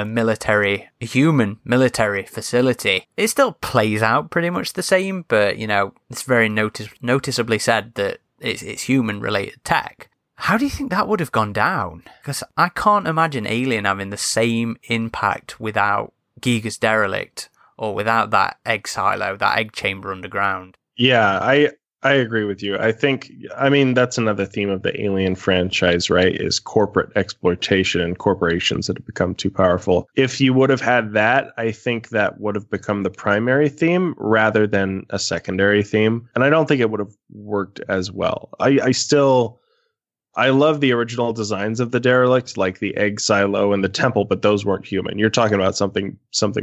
human military facility. It still plays out pretty much the same, but, you know, it's very noticeably said that it's human related tech. How do you think that would have gone down? Because I can't imagine Alien having the same impact without Giger's derelict or without that egg silo, that egg chamber underground. Yeah, I agree with you. I think, that's another theme of the Alien franchise, right, is corporate exploitation and corporations that have become too powerful. If you would have had that, I think that would have become the primary theme rather than a secondary theme. And I don't think it would have worked as well. I love the original designs of the derelict, like the egg silo and the temple, but those weren't human. You're talking about something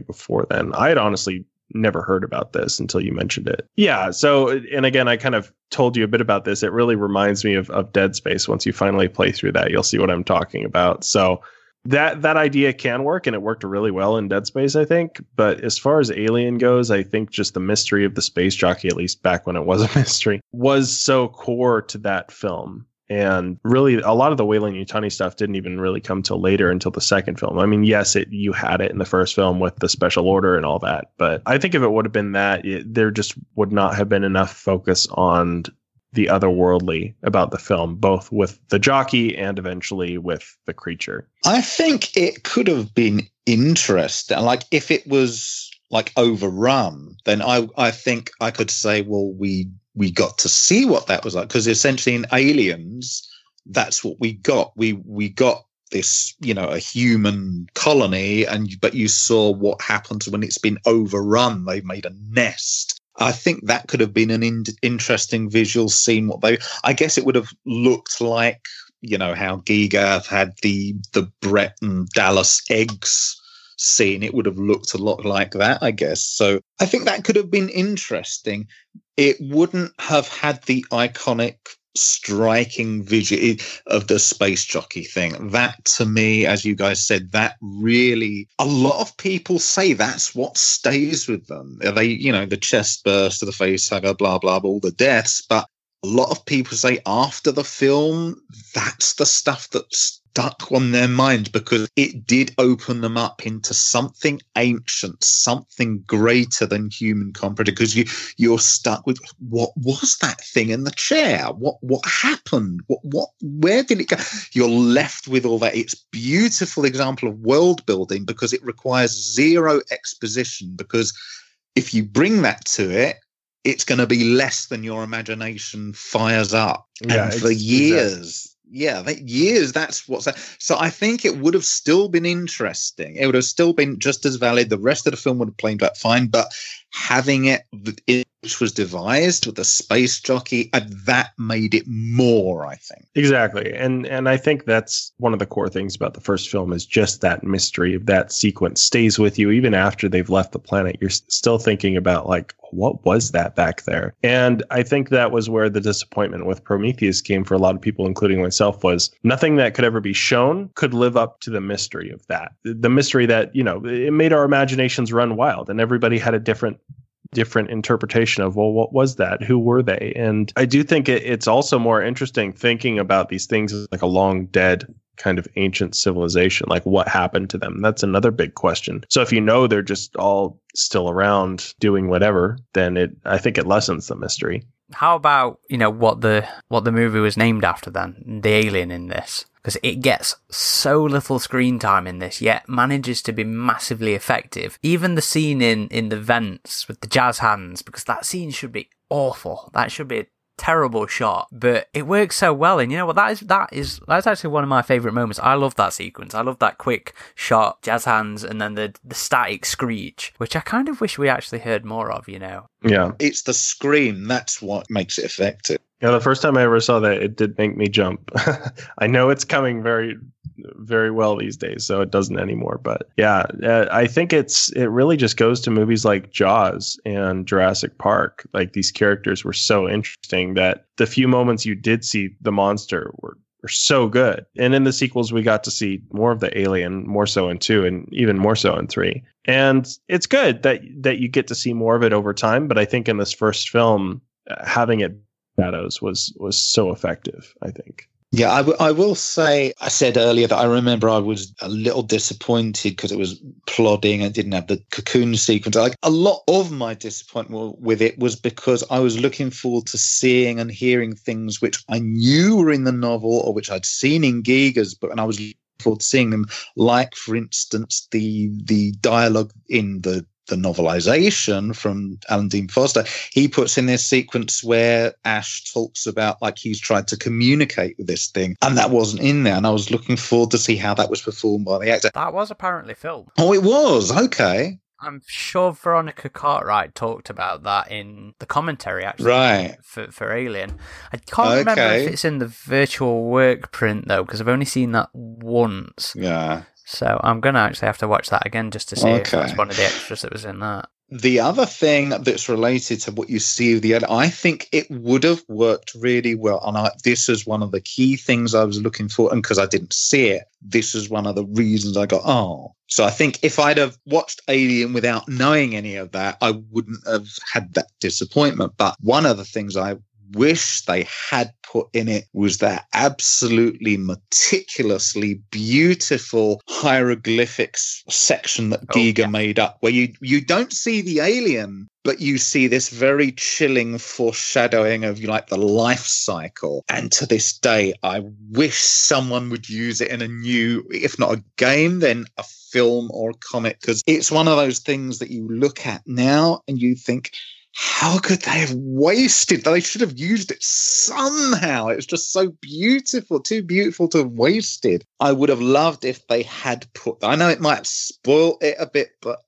before then. I'd honestly never heard about this until you mentioned it. Yeah. So, and again, I kind of told you a bit about this. It really reminds me of Dead Space. Once you finally play through that, you'll see what I'm talking about. So that idea can work, and it worked really well in Dead Space, I think. But as far as Alien goes, I think just the mystery of the space jockey, at least back when it was a mystery, was so core to that film. And really, a lot of the Weyland-Yutani stuff didn't even really come till later, until the second film. I mean, yes, you had it in the first film with the special order and all that. But I think if it would have been that, there just would not have been enough focus on the otherworldly about the film, both with the jockey and eventually with the creature. I think it could have been interesting. Like, if it was like overrun, then I think I could say, well, we got to see what that was like, because essentially in Aliens, that's what we got. We got this, you know, a human colony, but you saw what happens when it's been overrun. They've made a nest. I think that could have been an interesting visual scene. I guess it would have looked like, you know, how Giger had the Brett and Dallas eggs scene. It would have looked a lot like that, I guess. So I think that could have been interesting. It wouldn't have had the iconic striking visual of the space jockey thing. That, to me, as you guys said, that really, a lot of people say that's what stays with them. They, you know, the chest burst of the face hugger, blah, blah, blah, all the deaths. But a lot of people say after the film, that's the stuff that stuck on their mind, because it did open them up into something ancient, something greater than human comprehension. Because you're stuck with, what was that thing in the chair? What happened? Where did it go? You're left with all that. It's beautiful example of world building, because it requires zero exposition. Because if you bring that to it, it's going to be less than your imagination fires up. Yeah, and for years, that's what's that. So I think it would have still been interesting. It would have still been just as valid. The rest of the film would have played that fine, but having it, which was devised with the space jockey, that made it more, I think. Exactly. And I think that's one of the core things about the first film, is just that mystery of that sequence stays with you. Even after they've left the planet, you're still thinking about, like, what was that back there? And I think that was where the disappointment with Prometheus came for a lot of people, including myself, was nothing that could ever be shown could live up to the mystery of that. The mystery that, you know, it made our imaginations run wild, and everybody had a different interpretation of, well, what was that? Who were they? And I do think it's also more interesting thinking about these things as like a long dead kind of ancient civilization, like what happened to them. That's another big question. So if you know they're just all still around doing whatever, then I think it lessens the mystery. How about, you know, what the movie was named after then, the alien in this? Because it gets so little screen time in this, yet manages to be massively effective. Even the scene in the vents with the jazz hands, because that scene should be awful. That should be a terrible shot, but it works so well. And you know what? That's actually one of my favourite moments. I love that sequence. I love that quick shot, jazz hands, and then the static screech, which I kind of wish we actually heard more of, you know? Yeah. It's the scream. That's what makes it effective. You know, the first time I ever saw that, it did make me jump. I know it's coming very, very well these days, so it doesn't anymore. But yeah, I think it really just goes to movies like Jaws and Jurassic Park. Like, these characters were so interesting that the few moments you did see the monster were so good. And in the sequels, we got to see more of the alien, more so in 2 and even more so in 3. And it's good that you get to see more of it over time. But I think in this first film, having it shadows was so effective, I think. Yeah, I will say, I said earlier that I remember I was a little disappointed because it was plodding and didn't have the cocoon sequence. Like, a lot of my disappointment with it was because I was looking forward to seeing and hearing things which I knew were in the novel or which I'd seen in Giger's book, and I was looking forward to seeing them. Like, for instance, the dialogue in the novelization from Alan Dean Foster, he puts in this sequence where Ash talks about, like, he's tried to communicate with this thing, and that wasn't in there, and I was looking forward to see how that was performed by the actor. That was apparently filmed. Oh, it was? Okay. I'm sure Veronica Cartwright talked about that in the commentary, actually, right, for Alien. I can't remember if it's in the virtual work print, though, because I've only seen that once. Yeah. So I'm going to actually have to watch that again just to see if that's one of the extras that was in that. The other thing that's related to what you see of the end, I think it would have worked really well. And this is one of the key things I was looking for. And because I didn't see it, this is one of the reasons I got, So I think if I'd have watched Alien without knowing any of that, I wouldn't have had that disappointment. But one of the things I wish they had put in it was that absolutely meticulously beautiful hieroglyphics section that Giger made up, where you don't see the alien, but you see this very chilling foreshadowing of the life cycle. And to this day, I wish someone would use it in a new, if not a game, then a film or a comic, because it's one of those things that you look at now and you think, how could they have wasted that? They should have used it somehow. It's just so beautiful, too beautiful to have wasted. I would have loved if they had put, I know it might have spoiled it a bit, but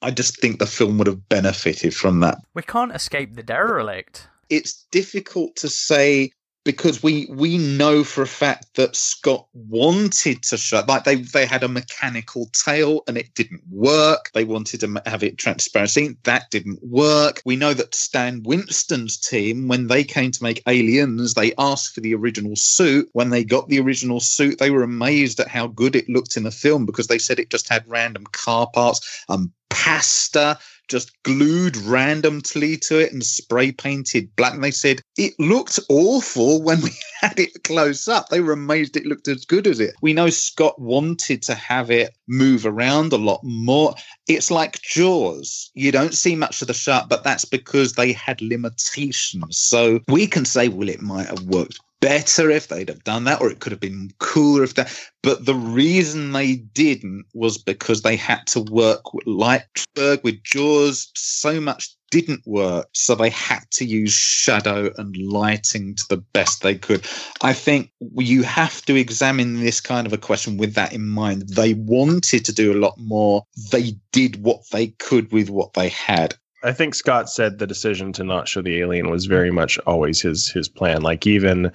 I just think the film would have benefited from that. We can't escape the derelict. It's difficult to say, because we know for a fact that Scott wanted to show, they had a mechanical tail and it didn't work. They wanted to have it transparency. That didn't work. We know that Stan Winston's team, when they came to make Aliens, they asked for the original suit. When they got the original suit, they were amazed at how good it looked in the film, because they said it just had random car parts and pasta just glued randomly to it and spray painted black. And they said it looked awful when we had it close up. They were amazed it looked as good as it. We know Scott wanted to have it move around a lot more. It's like Jaws. You don't see much of the shark, but that's because they had limitations. So we can say, well, it might have worked better if they'd have done that, or it could have been cooler if that. But the reason they didn't was because they had to work with Lightberg, with Jaws. So much didn't work, so they had to use shadow and lighting to the best they could. I think you have to examine this kind of a question with that in mind. They wanted to do a lot more. They did what they could with what they had. I think Scott said the decision to not show the alien was very much always his plan. Like, even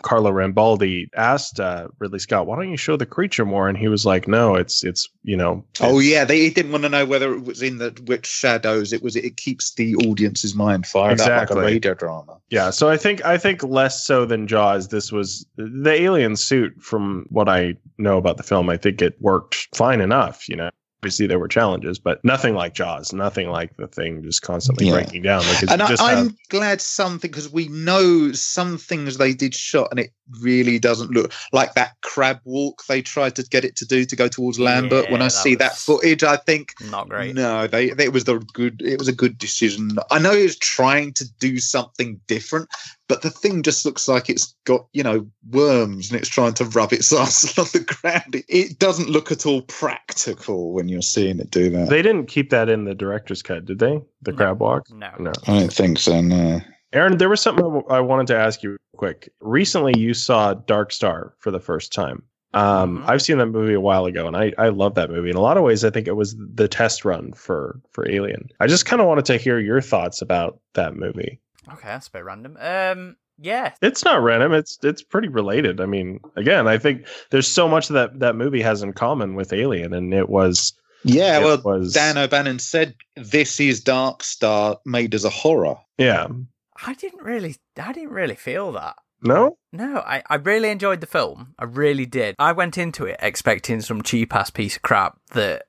Carlo Rambaldi asked Ridley Scott, why don't you show the creature more? And he was like, no, it's they didn't want to know whether it was in the which shadows. It keeps the audience's mind fired up like a radio drama. Yeah, so I think less so than Jaws, this was the alien suit. From what I know about the film, I think it worked fine enough, Obviously, there were challenges, but nothing like Jaws, nothing like the thing just constantly breaking down. I'm glad something, because we know some things they did shot, and it really doesn't look like that crab walk they tried to get it to do to go towards Lambert. When I see that footage, I think not great. No, it was a good decision. I know he was trying to do something different, but the thing just looks like it's got, worms and it's trying to rub its ass on the ground. It doesn't look at all practical when you're seeing it do that. They didn't keep that in the director's cut, did they? The crab walk? No. I don't think so, no. Aaron, there was something I wanted to ask you real quick. Recently, you saw Dark Star for the first time. I've seen that movie a while ago, and I love that movie. In a lot of ways, I think it was the test run for Alien. I just kind of wanted to hear your thoughts about that movie. Okay, that's a bit random. It's not random. It's pretty related. I mean, again, I think there's so much that movie has in common with Alien, and it was... Yeah, Dan O'Bannon said, this is Dark Star made as a horror. Yeah. I didn't really feel that. No? No, I really enjoyed the film. I really did. I went into it expecting some cheap-ass piece of crap that,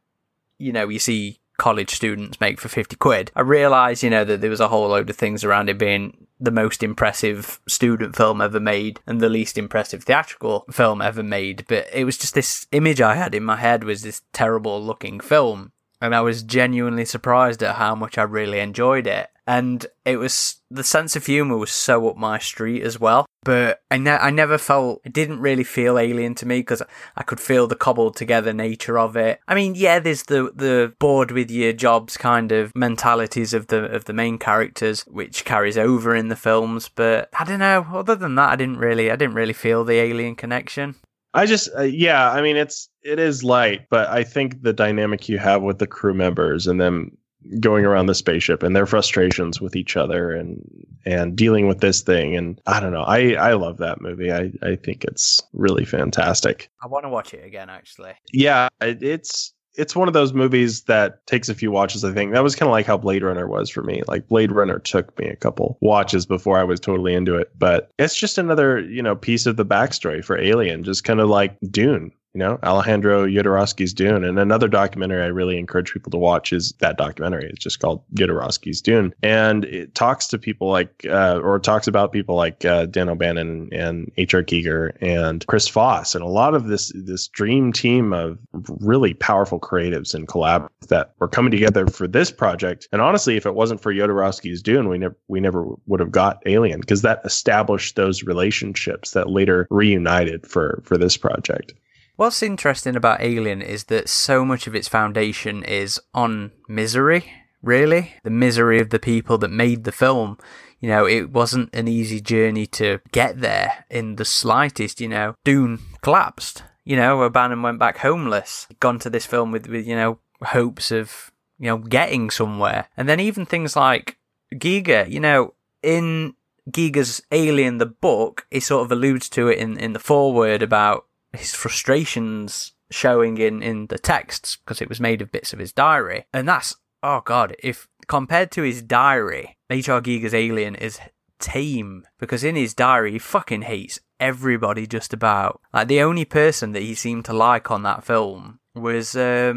you see... college students make for 50 quid. I realised, that there was a whole load of things around it being the most impressive student film ever made and the least impressive theatrical film ever made. But it was just this image I had in my head was this terrible looking film. And I was genuinely surprised at how much I really enjoyed it. And it was, the sense of humour was so up my street as well. But I never felt, it didn't really feel alien to me, because I could feel the cobbled together nature of it. I mean, yeah, there's the bored with your jobs kind of mentalities of the main characters, which carries over in the films. But I don't know, other than that, I didn't really feel the alien connection. I just, I mean, it is light, but I think the dynamic you have with the crew members and them going around the spaceship and their frustrations with each other and dealing with this thing. And I don't know, I love that movie. I think it's really fantastic. I want to watch it again, actually. Yeah, it's one of those movies that takes a few watches, I think. That was kind of like how Blade Runner was for me. Like, Blade Runner took me a couple watches before I was totally into it. But it's just another, piece of the backstory for Alien, just kind of like Dune. You know, Alejandro Jodorowsky's Dune. And another documentary I really encourage people to watch is that documentary. It's just called Jodorowsky's Dune. And it talks to people like, or talks about people like Dan O'Bannon and H.R. Giger and Chris Foss. And a lot of this dream team of really powerful creatives and collab that were coming together for this project. And honestly, if it wasn't for Jodorowsky's Dune, we never would have got Alien, because that established those relationships that later reunited for this project. What's interesting about Alien is that so much of its foundation is on misery, really. The misery of the people that made the film. You know, it wasn't an easy journey to get there in the slightest, you know. Dune collapsed. You know, O'Bannon went back homeless. He'd gone to this film with, you know, hopes of, you know, getting somewhere. And then even things like Giger, you know, in Giger's Alien, the book, he sort of alludes to it in the foreword about his frustrations showing in the texts, because it was made of bits of his diary. And that's, oh God, if compared to his diary, H.R. Giger's Alien is tame, because in his diary he fucking hates everybody just about. Like, the only person that he seemed to like on that film was Peter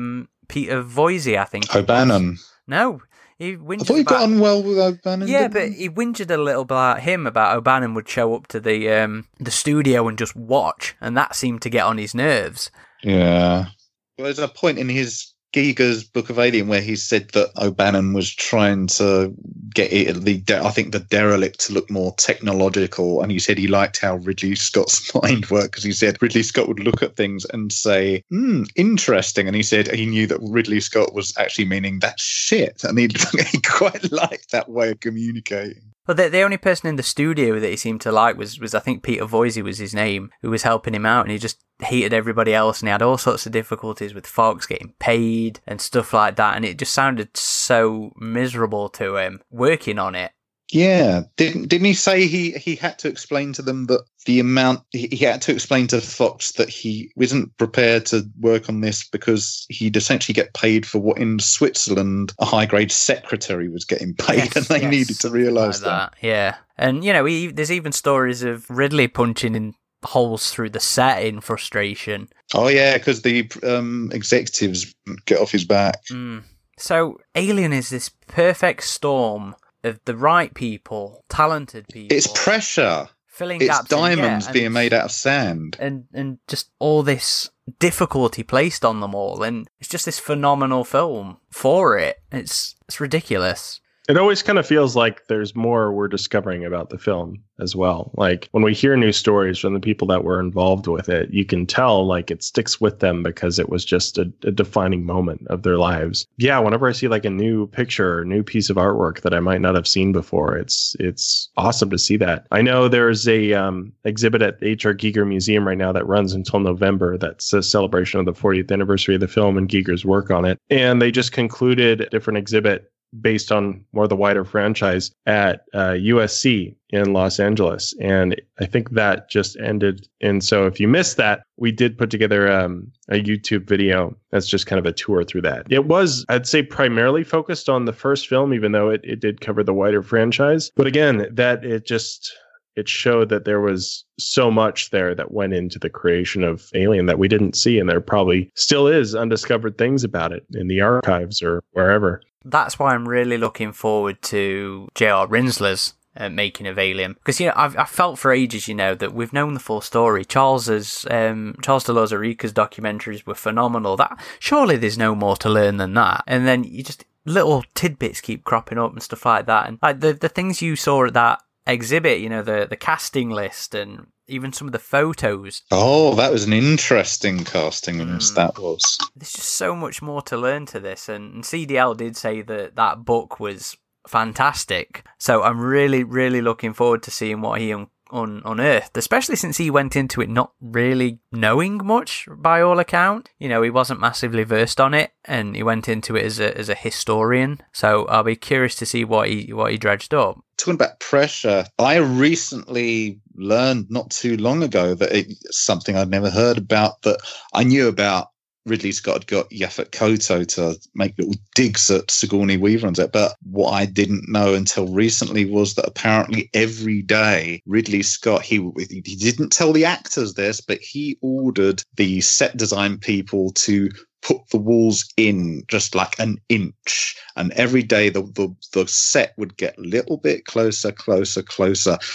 Voisey, I think. O'Bannon. No. He whinged, I thought he got on well with O'Bannon. Yeah, but he whinged a little about him, about O'Bannon would show up to the studio and just watch, and that seemed to get on his nerves. Yeah. Well, there's a point in his Giger's Book of Alien where he said that O'Bannon was trying to get the derelict to look more technological, and he said he liked how Ridley Scott's mind worked, because he said Ridley Scott would look at things and say, interesting, and he said he knew that Ridley Scott was actually meaning that shit, and he quite liked that way of communicating. Well, the only person in the studio that he seemed to like was I think Peter Voisey was his name, who was helping him out, and he just hated everybody else, and he had all sorts of difficulties with Fox getting paid and stuff like that, and it just sounded so miserable to him working on it. Yeah, didn't he say he had to explain to them that the amount he had to explain to Fox that he wasn't prepared to work on this because he'd essentially get paid for what in Switzerland a high grade secretary was getting paid, yes, and they needed to realise that. Yeah, and you know there's even stories of Ridley punching in holes through the set in frustration. Oh yeah, because the executives get off his back. So Alien is this perfect storm of the right people, talented people. It's pressure. Filling gaps. It's diamonds being made out of sand. And just all this difficulty placed on them all. And it's just this phenomenal film for it. It's ridiculous. It always kind of feels like there's more we're discovering about the film as well. Like when we hear new stories from the people that were involved with it, you can tell like it sticks with them because it was just a defining moment of their lives. Yeah, whenever I see like a new picture or new piece of artwork that I might not have seen before, it's awesome to see that. I know there's a exhibit at the H.R. Giger Museum right now that runs until November. That's a celebration of the 40th anniversary of the film and Giger's work on it. And they just concluded a different exhibit based on more of the wider franchise at USC in Los Angeles. And I think that just ended. And so if you missed that, we did put together a YouTube video that's just kind of a tour through that. It was, I'd say, primarily focused on the first film, even though it did cover the wider franchise. But again, that it showed that there was so much there that went into the creation of Alien that we didn't see. And there probably still is undiscovered things about it in the archives or wherever. That's why I'm really looking forward to J.R. Rinsler's making of Alien. Because, you know, I've felt for ages, you know, that we've known the full story. Charles de Lozarica's documentaries were phenomenal. That surely there's no more to learn than that. And then you just, little tidbits keep cropping up and stuff like that. And like the things you saw at that exhibit, you know, the casting list and even some of the photos. Oh, that was an interesting casting list, that was. There's just so much more to learn to this, and CDL did say that book was fantastic. So I'm really, really looking forward to seeing what he unearthed, especially since he went into it not really knowing much, by all account. You know, he wasn't massively versed on it, and he went into it as a historian. So I'll be curious to see what he dredged up. Talking about pressure, I recently learned not too long ago that it's something I'd never heard about, that I knew about Ridley Scott had got Yaphet Kotto to make little digs at Sigourney Weaver and that. But what I didn't know until recently was that apparently every day Ridley Scott, he didn't tell the actors this, but he ordered the set design people to put the walls in just like an inch, and every day the set would get a little bit closer.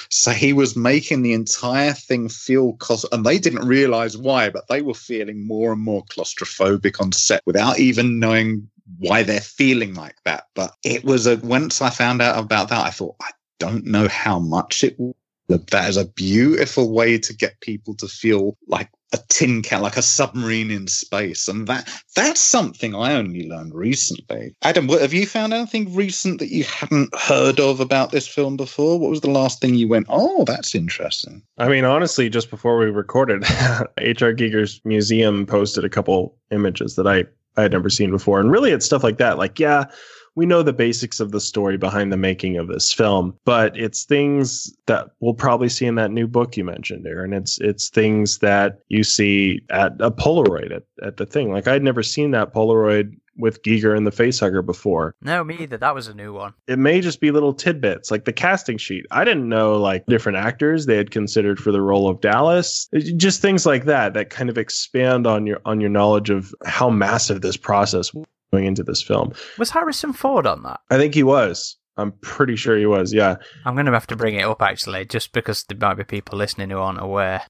So he was making the entire thing feel and they didn't realize why, but they were feeling more and more claustrophobic on set without even knowing why they're feeling like that. But it was once I found out about that, I thought, I don't know how much it will. That is a beautiful way to get people to feel like a tin can, like a submarine in space. And that's something I only learned recently. Adam, have you found anything recent that you hadn't heard of about this film before? What was the last thing you went, oh, that's interesting? I mean, honestly, just before we recorded, H.R. Giger's museum posted a couple images that I had never seen before. And really, it's stuff like that. Like, yeah, we know the basics of the story behind the making of this film, but it's things that we'll probably see in that new book you mentioned, Aaron. It's things that you see at a Polaroid at the thing. Like, I'd never seen that Polaroid with Giger and the facehugger before. No, me either. That was a new one. It may just be little tidbits, like the casting sheet. I didn't know, like, different actors they had considered for the role of Dallas. Just things like that kind of expand on your knowledge of how massive this process was going into this film. Was Harrison Ford on that? I think he was. I'm pretty sure he was, yeah. I'm going to have to bring it up, actually, just because there might be people listening who aren't aware.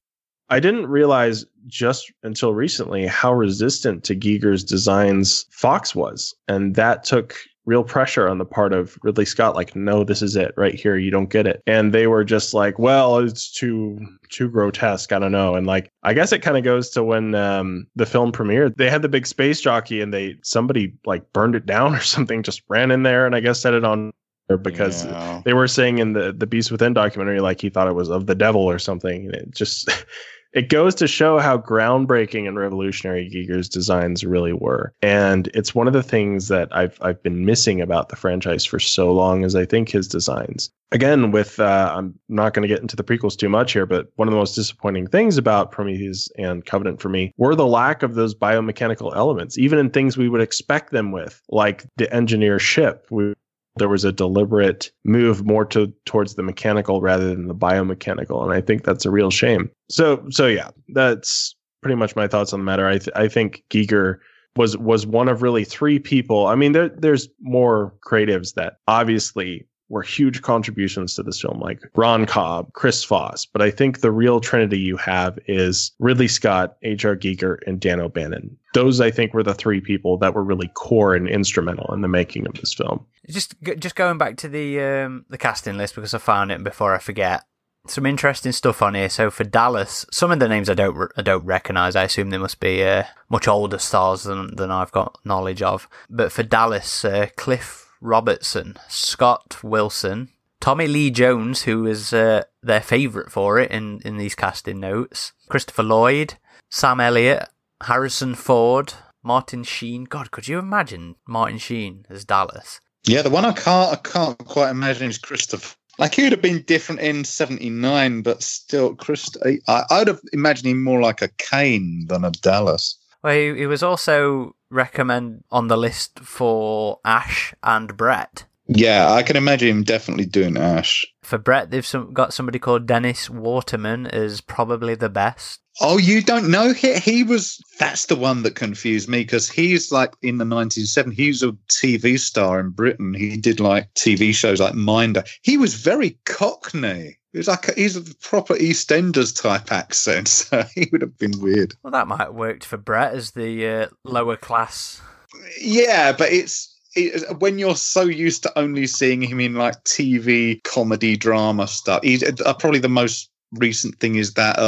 I didn't realize just until recently how resistant to Giger's designs Fox was. And that took real pressure on the part of Ridley Scott. Like, no, this is it right here. You don't get it. And they were just like, well, it's too grotesque. I don't know. And like, I guess it kind of goes to when the film premiered, they had the big space jockey and somebody like burned it down or something, just ran in there and I guess set it on. Because they were saying in the Beast Within documentary, like, he thought it was of the devil or something. And it just, it goes to show how groundbreaking and revolutionary Giger's designs really were. And it's one of the things that I've been missing about the franchise for so long, is I think his designs. Again, with I'm not going to get into the prequels too much here, but one of the most disappointing things about Prometheus and Covenant for me were the lack of those biomechanical elements, even in things we would expect them with, like the engineer ship. There was a deliberate move more towards the mechanical rather than the biomechanical. And I think that's a real shame. So yeah, that's pretty much my thoughts on the matter. I think Giger was one of really three people. I mean, there's more creatives that obviously were huge contributions to this film, like Ron Cobb, Chris Foss. But I think the real trinity you have is Ridley Scott, H.R. Giger, and Dan O'Bannon. Those, I think, were the three people that were really core and instrumental in the making of this film. Just going back to the casting list, because I found it before I forget. Some interesting stuff on here. So for Dallas, some of the names I don't recognise. I assume they must be much older stars than I've got knowledge of. But for Dallas, Cliff Robertson, Scott Wilson, Tommy Lee Jones, who is their favourite for it in these casting notes, Christopher Lloyd, Sam Elliott, Harrison Ford, Martin Sheen. God, could you imagine Martin Sheen as Dallas? Yeah, the one I can't quite imagine is Christopher. Like, he would have been different in 79, but still, I would have imagined him more like a Kane than a Dallas. Well, he was also recommend on the list for Ash and Brett. Yeah, I can imagine him definitely doing Ash. For Brett, they've got somebody called Dennis Waterman as probably the best. Oh, you don't know? That's the one that confused me, because he's like in the 1970s, he was a TV star in Britain. He did like TV shows like Minder. He was very Cockney. He was like he's a proper EastEnders type accent, so he would have been weird. Well, that might have worked for Brett as the lower class. Yeah, but it's when you're so used to only seeing him in like TV, comedy, drama stuff. He's probably the most recent thing is that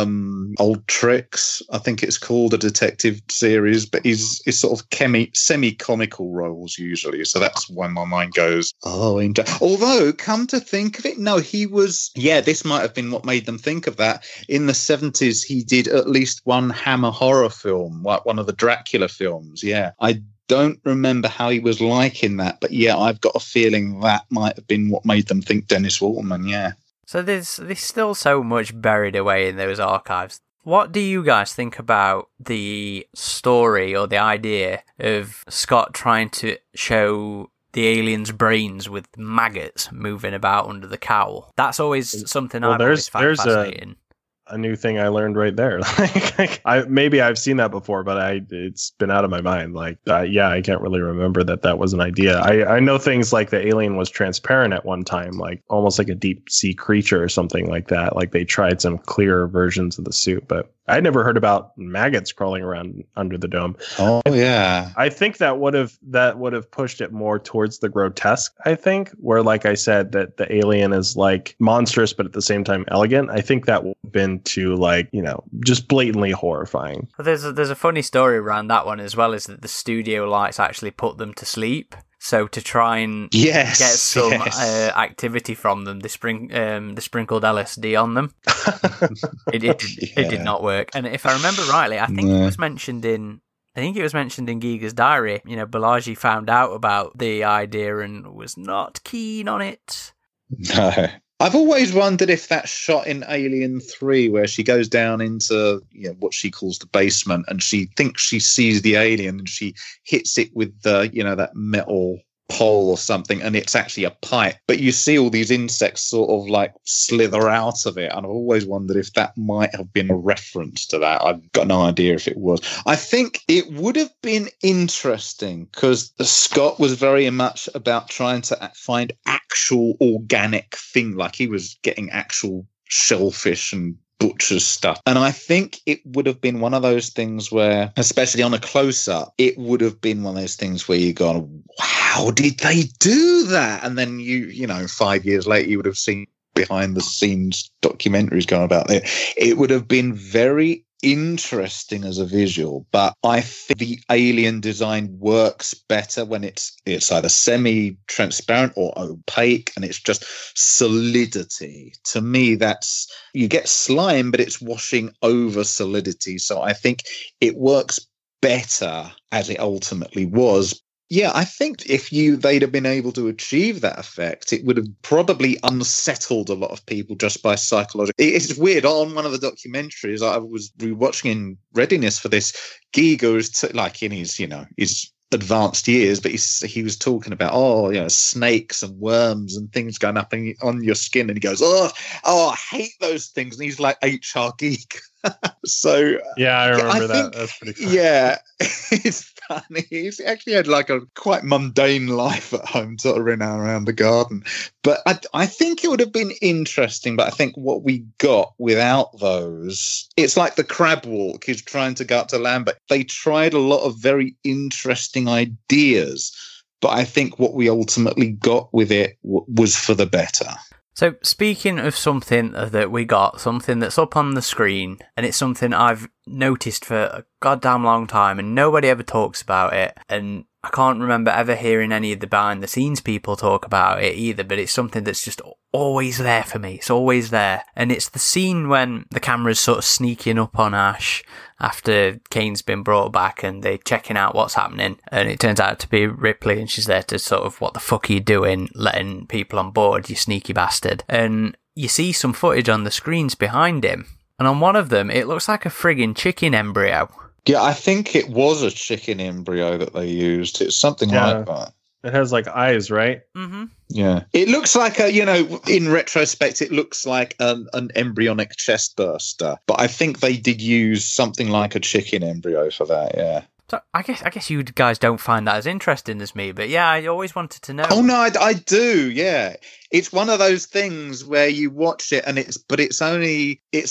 Old Tricks, I think it's called, a detective series, but it's sort of semi-comical roles usually, so that's why my mind goes although come to think of it, no, he was, yeah, this might have been what made them think of that. In the 70s he did at least one Hammer horror film, like one of the Dracula films. Yeah, I don't remember how he was like in that, but yeah, I've got a feeling that might have been what made them think Dennis Waterman. Yeah. So there's still so much buried away in those archives. What do you guys think about the story or the idea of Scott trying to show the aliens' brains with maggots moving about under the cowl? That's always something I always find fascinating. A new thing I learned right there. Maybe I've seen that before, but it's been out of my mind. I can't really remember that was an idea. I know things like the alien was transparent at one time, like almost like a deep sea creature or something like that. Like they tried some clearer versions of the suit, but I'd never heard about maggots crawling around under the dome. Oh yeah. I think that would have pushed it more towards the grotesque, I think, where like I said that the alien is like monstrous but at the same time elegant. I think that would have been too just blatantly horrifying. But there's a funny story around that one as well, is that the studio lights actually put them to sleep. So to try and get some activity from them, they sprinkled LSD on them. It did not work. And if I remember rightly, I think it was mentioned in Giger's diary. You know, Balaji found out about the idea and was not keen on it. No. I've always wondered if that shot in Alien 3 where she goes down into what she calls the basement and she thinks she sees the alien and she hits it with the that metal pole or something and it's actually a pipe, but you see all these insects sort of like slither out of it, and I've always wondered if that might have been a reference to that. I've got no idea if it was. I think it would have been interesting because Scott was very much about trying to find actual organic thing, like he was getting actual shellfish and butcher's stuff. And I think it would have been one of those things where, especially on a close-up, it would have been one of those things where you go, how did they do that? And then you 5 years later, you would have seen behind-the-scenes documentaries going about it. It would have been very interesting as a visual, but I think the alien design works better when it's either semi-transparent or opaque and it's just solidity. To me, that's, you get slime, but it's washing over solidity. So I think it works better as it ultimately was. Yeah, I think if they'd have been able to achieve that effect, it would have probably unsettled a lot of people just by psychological. It's weird. On one of the documentaries I was rewatching in readiness for this, Giger is in his his advanced years, but he was talking about snakes and worms and things going up on your skin, and he goes, oh, I hate those things, and he's like H.R. Giger. So yeah, I remember that. That's pretty funny. Yeah, it's funny. He's actually had like a quite mundane life at home, sort of running around the garden. But I think it would have been interesting. But I think what we got without those, it's like the crab walk. He's trying to go up to land, but they tried a lot of very interesting ideas. But I think what we ultimately got with it was for the better. So speaking of something that we got, something that's up on the screen, and it's something I've noticed for a goddamn long time and nobody ever talks about it, and I can't remember ever hearing any of the behind the scenes people talk about it either, but it's something that's just always there for me. It's always there. And it's the scene when the camera's sort of sneaking up on Ash after Kane's been brought back and they're checking out what's happening, and it turns out to be Ripley, and she's there to sort of, what the fuck are you doing letting people on board, you sneaky bastard. And you see some footage on the screens behind him, and on one of them it looks like a friggin' chicken embryo. Yeah, I think it was a chicken embryo that they used. It's something like that. It has like eyes, right? Mm-hmm. Yeah. It looks like in retrospect, it looks like an embryonic chestburster. But I think they did use something like a chicken embryo for that, yeah. So I guess you guys don't find that as interesting as me, but yeah, I always wanted to know. Oh no, I do, yeah. It's one of those things where you watch it and it's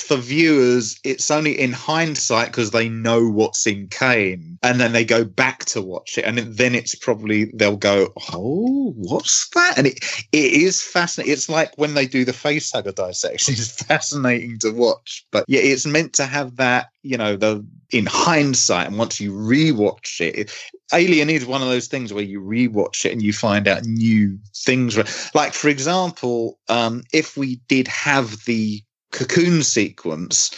for viewers, it's only in hindsight because they know what's in Kane, and then they go back to watch it, and then it's probably, they'll go, oh, what's that? And it is fascinating. It's like when they do the face hugger dissection, it's fascinating to watch. But yeah, it's meant to have that, the in hindsight, and once you rewatch it, Alien is one of those things where you rewatch it and you find out new things. Like, for example, if we did have the cocoon sequence,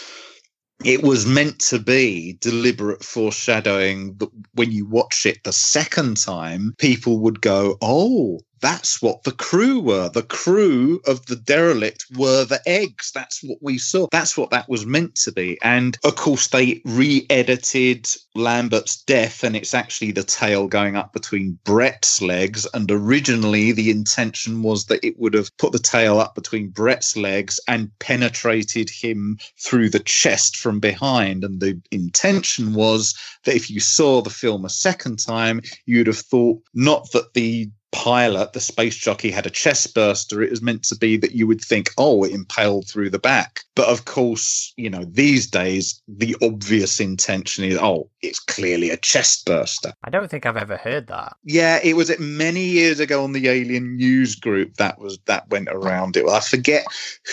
it was meant to be deliberate foreshadowing that when you watch it the second time, people would go, oh, That's what the crew were. The crew of the derelict were the eggs. That's what we saw. That's what that was meant to be. And, of course, they re-edited Lambert's death, and it's actually the tail going up between Brett's legs. And originally, the intention was that it would have put the tail up between Brett's legs and penetrated him through the chest from behind. And the intention was that if you saw the film a second time, you'd have thought not that the pilot, the space jockey, had a chest burster. It was meant to be that you would think, oh, it impaled through the back. But of course, you know, these days, the obvious intention is, oh, it's clearly a chest burster. I don't think I've ever heard that. Yeah, it was many years ago on the Alien News group that went around it. Well, I forget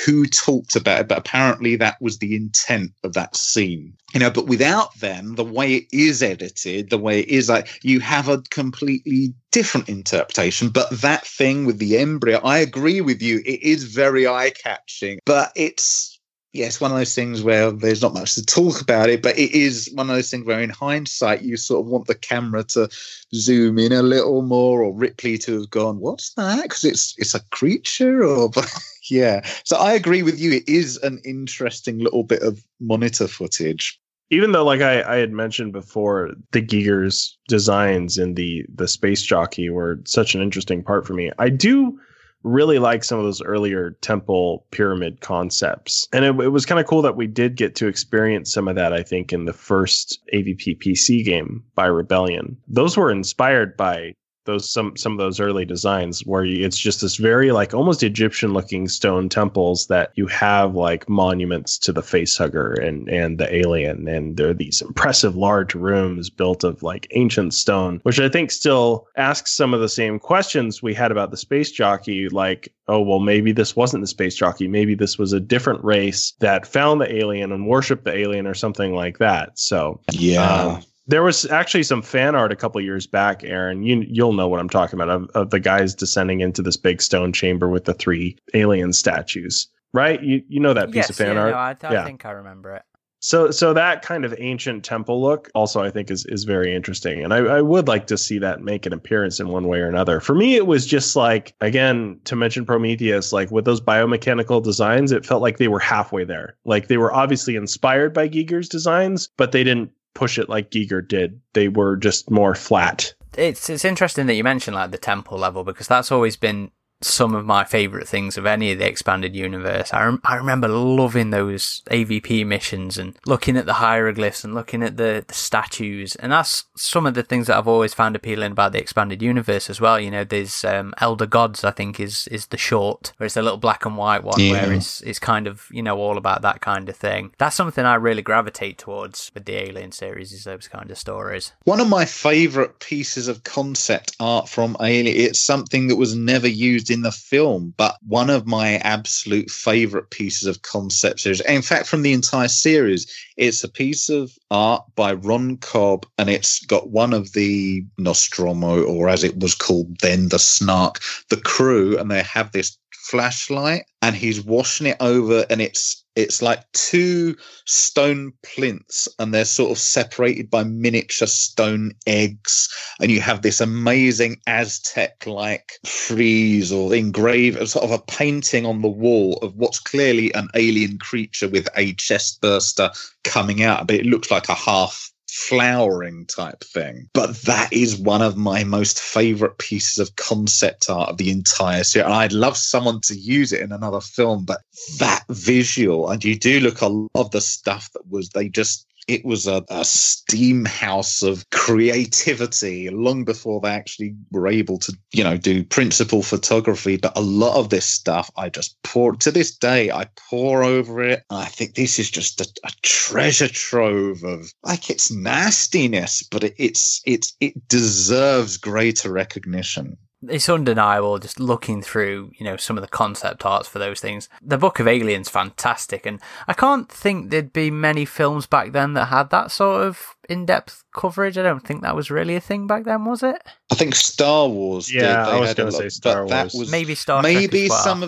who talked about it, but apparently that was the intent of that scene. You know, but without them, the way it is edited, the way it is, like, you have a completely different interpretation. But that thing with the embryo, I agree with you, it is very eye-catching, but it's, yeah, it's one of those things where there's not much to talk about it, but it is one of those things where in hindsight you sort of want the camera to zoom in a little more, or Ripley to have gone, what's that? Because it's a creature, or... Yeah. So I agree with you, it is an interesting little bit of monitor footage. Even though, like I had mentioned before, the Giger's designs in the space jockey were such an interesting part for me. I do really like some of those earlier temple pyramid concepts. And it was kind of cool that we did get to experience some of that, I think, in the first AVP PC game by Rebellion. Those were inspired by some of those early designs where it's just this very like almost Egyptian looking stone temples that you have like monuments to the facehugger and the alien. And there are these impressive large rooms built of like ancient stone, which I think still asks some of the same questions we had about the space jockey. Like, oh, well, maybe this wasn't the space jockey. Maybe this was a different race that found the alien and worshiped the alien or something like that. So, yeah. There was actually some fan art a couple years back, Aaron. You'll know what I'm talking about, of the guys descending into this big stone chamber with the three alien statues, right? You know that piece of fan art? I think I remember it. So that kind of ancient temple look also, I think, is very interesting. And I would like to see that make an appearance in one way or another. For me, it was just like, again, to mention Prometheus, like with those biomechanical designs, it felt like they were halfway there. Like they were obviously inspired by Giger's designs, but they didn't push it like Giger did. They were just more flat. It's interesting that you mentioned like the temple level, because that's always been some of my favorite things of any of the expanded universe. I remember loving those AVP missions and looking at the hieroglyphs and looking at the statues, and that's some of the things that I've always found appealing about the expanded universe as well. You know, there's Elder Gods, I think is the short, where it's a little black and white one, where it's kind of, you know, all about that kind of thing. That's something I really gravitate towards with the Alien series, is those kind of stories. One of my favorite pieces of concept art from Alien, it's something that was never used in the film, but one of my absolute favorite pieces of concept series, in fact from the entire series, it's a piece of art by Ron Cobb, and it's got one of the Nostromo, or as it was called then, the Snark, the crew, and they have this flashlight and he's washing it over, and it's like two stone plinths, and they're sort of separated by miniature stone eggs, and you have this amazing Aztec-like frieze or engraved, sort of a painting on the wall of what's clearly an alien creature with a chest burster coming out, but it looks like a half flowering type thing. But that is one of my most favorite pieces of concept art of the entire series, and I'd love someone to use it in another film. But that visual, and you do look, a lot of the stuff that was, they just, it was a steam house of creativity long before they actually were able to, you know, do principal photography. But a lot of this stuff, I just to this day, I pore over it. And I think this is just a treasure trove of, like, it's nastiness, but it deserves greater recognition. It's undeniable, just looking through, you know, some of the concept arts for those things. The Book of Alien's fantastic, and I can't think there'd be many films back then that had that sort of in-depth coverage. I don't think that was really a thing back then, was it? I think Star Wars did. I was going to say Star Wars. Maybe Star Trek. Maybe some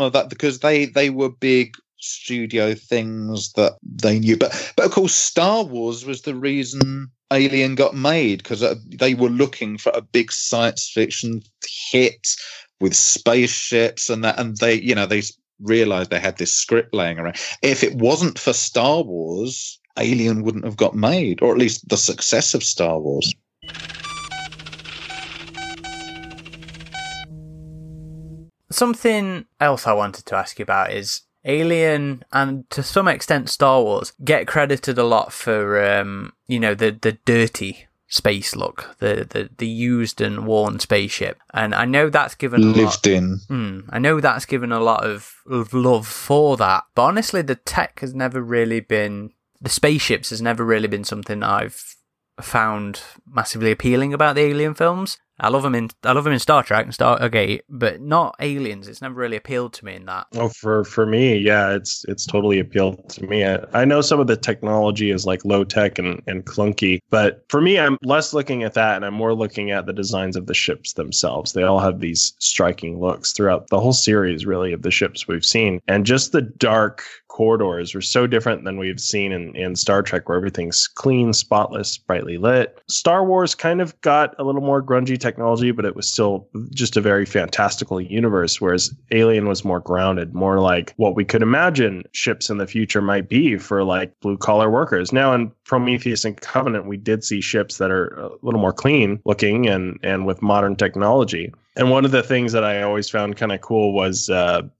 of that, because they were big studio things that they knew. But of course, Star Wars was the reason Alien got made, because they were looking for a big science fiction hit with spaceships and that, and they, you know, they realized they had this script laying around. If it wasn't for Star Wars, Alien wouldn't have got made, or at least the success of Star Wars. Something else I wanted to ask you about is Alien, and to some extent Star Wars, get credited a lot for the dirty space look, the used and worn spaceship, and I know that's given a lot of love for that. But honestly, the tech has never really been, the spaceships has never really been something I've found massively appealing about the Alien films. I love them in Star Trek and Stargate, but not Aliens. It's never really appealed to me in that. Oh, for me, yeah, it's totally appealed to me. I know some of the technology is like low tech and clunky, but for me, I'm less looking at that and I'm more looking at the designs of the ships themselves. They all have these striking looks throughout the whole series, really, of the ships we've seen. And just the dark corridors were so different than we've seen in Star Trek, where everything's clean, spotless, brightly lit. Star Wars kind of got a little more grungy technology, but it was still just a very fantastical universe, whereas Alien was more grounded, more like what we could imagine ships in the future might be for like blue-collar workers. Now in Prometheus and Covenant, we did see ships that are a little more clean looking and with modern technology. And one of the things that I always found kind of cool was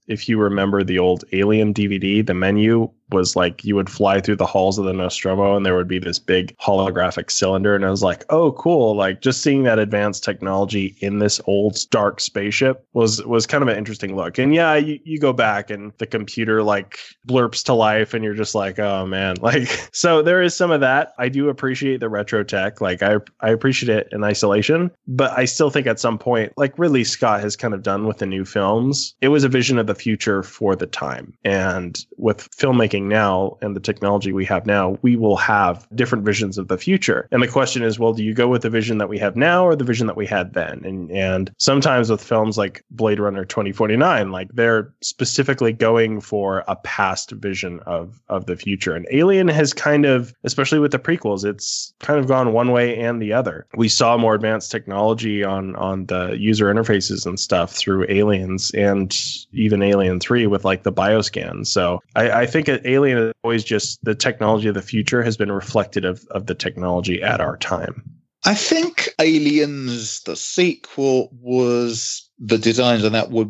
if you remember the old Alien DVD, the menu was like you would fly through the halls of the Nostromo and there would be this big holographic cylinder. And I was like, oh, cool. Like just seeing that advanced technology in this old dark spaceship was kind of an interesting look. And yeah, you go back and the computer like blurps to life and you're just like, oh, man. Like, so there is some of that. I do appreciate the retro tech. Like I appreciate it in Isolation, but I still think at some point, like Ridley Scott has kind of done with the new films, it was a vision of the future for the time. And with filmmaking now and the technology we have now, we will have different visions of the future. And the question is, well, do you go with the vision that we have now or the vision that we had then? And sometimes with films like Blade Runner 2049, like they're specifically going for a past vision of the future. And Alien has kind of, especially with the prequels, it's kind of gone one way and the other. We saw more advanced technology on the user interfaces and stuff through Aliens and even Alien 3 with like the bioscan. So I think Alien is always just the technology of the future has been reflective of the technology at our time. I think Aliens, the sequel, was the designs on that were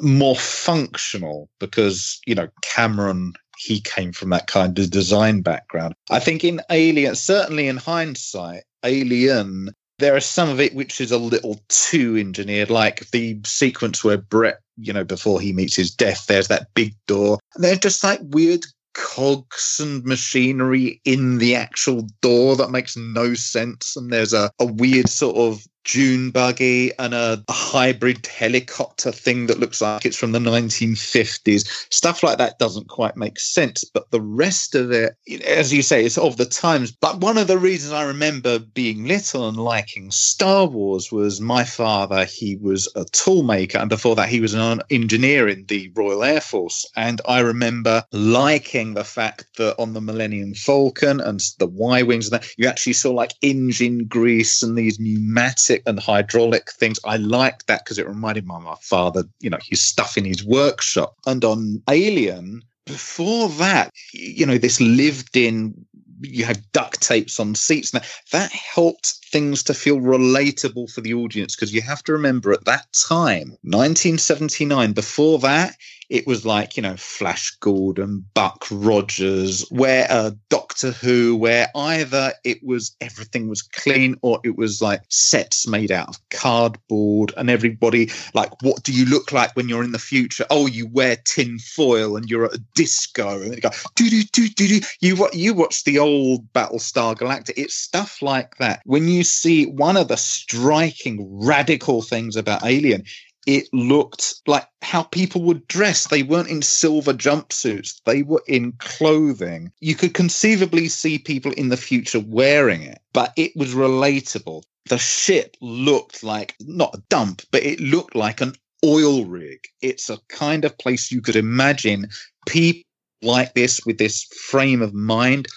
more functional because, you know, Cameron, he came from that kind of design background. I think in Alien, certainly in hindsight, Alien, there is some of it which is a little too engineered, like the sequence where Brett, you know, before he meets his death, there's that big door. And they're just like weird cogs and machinery in the actual door that makes no sense. And there's a weird sort of dune buggy and a hybrid helicopter thing that looks like it's from the 1950s. Stuff like that doesn't quite make sense. But the rest of it, as you say, it's of the times. But one of the reasons I remember being little and liking Star Wars was my father, he was a tool maker. And before that, he was an engineer in the Royal Air Force. And I remember liking the fact that on the Millennium Falcon and the Y-Wings, and that, you actually saw like engine grease and these pneumatic and hydraulic things. I liked that because it reminded me of my father, you know, his stuff in his workshop. And on Alien, before that, you know, this lived in, you have duct tapes on seats. Now, that helped things to feel relatable for the audience because you have to remember at that time, 1979, before that, it was like, you know, Flash Gordon, Buck Rogers, where Doctor Who, where either it was everything was clean or it was like sets made out of cardboard and everybody like, what do you look like when you're in the future? Oh, you wear tin foil and you're at a disco and you go, do do do do do. You watch the old Battlestar Galactica. It's stuff like that. When you see one of the striking, radical things about Alien, it looked like how people would dress. They weren't in silver jumpsuits. They were in clothing. You could conceivably see people in the future wearing it, but it was relatable. The ship looked like, not a dump, but it looked like an oil rig. It's a kind of place you could imagine people like this, with this frame of mind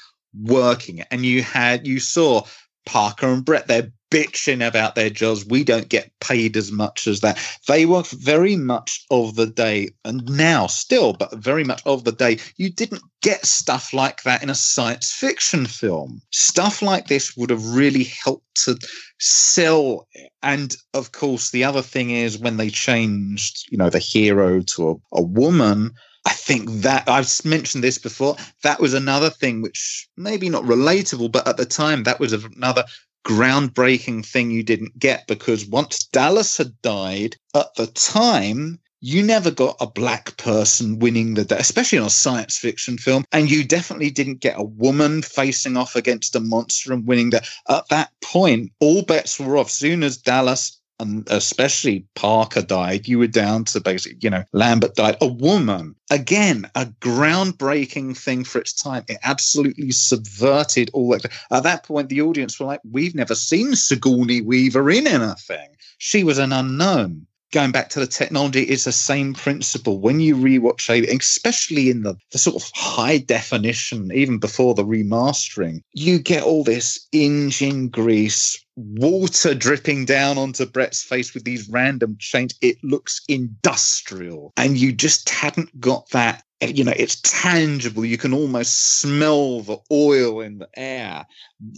working. And you saw Parker and Brett, they're bitching about their jobs. We don't get paid as much as that. They were very much of the day, and now still, but very much of the day. You didn't get stuff like that in a science fiction film. Stuff like this would have really helped to sell it. And of course, the other thing is when they changed, the hero to a woman. I think that I've mentioned this before. That was another thing which maybe not relatable, but at the time that was another groundbreaking thing you didn't get, because once Dallas had died, at the time you never got a black person winning the day, especially in a science fiction film, and you definitely didn't get a woman facing off against a monster and winning that. At that point, all bets were off. Soon as Dallas and especially Parker died, you were down to basically, Lambert died. A woman, again, a groundbreaking thing for its time. It absolutely subverted all that. At that point, the audience were like, we've never seen Sigourney Weaver in anything. She was an unknown. Going back to the technology, it's the same principle. When you rewatch Alien, especially in the sort of high definition, even before the remastering, you get all this engine grease, water dripping down onto Brett's face with these random changes. It looks industrial, and you just hadn't got that. It's tangible. You can almost smell the oil in the air.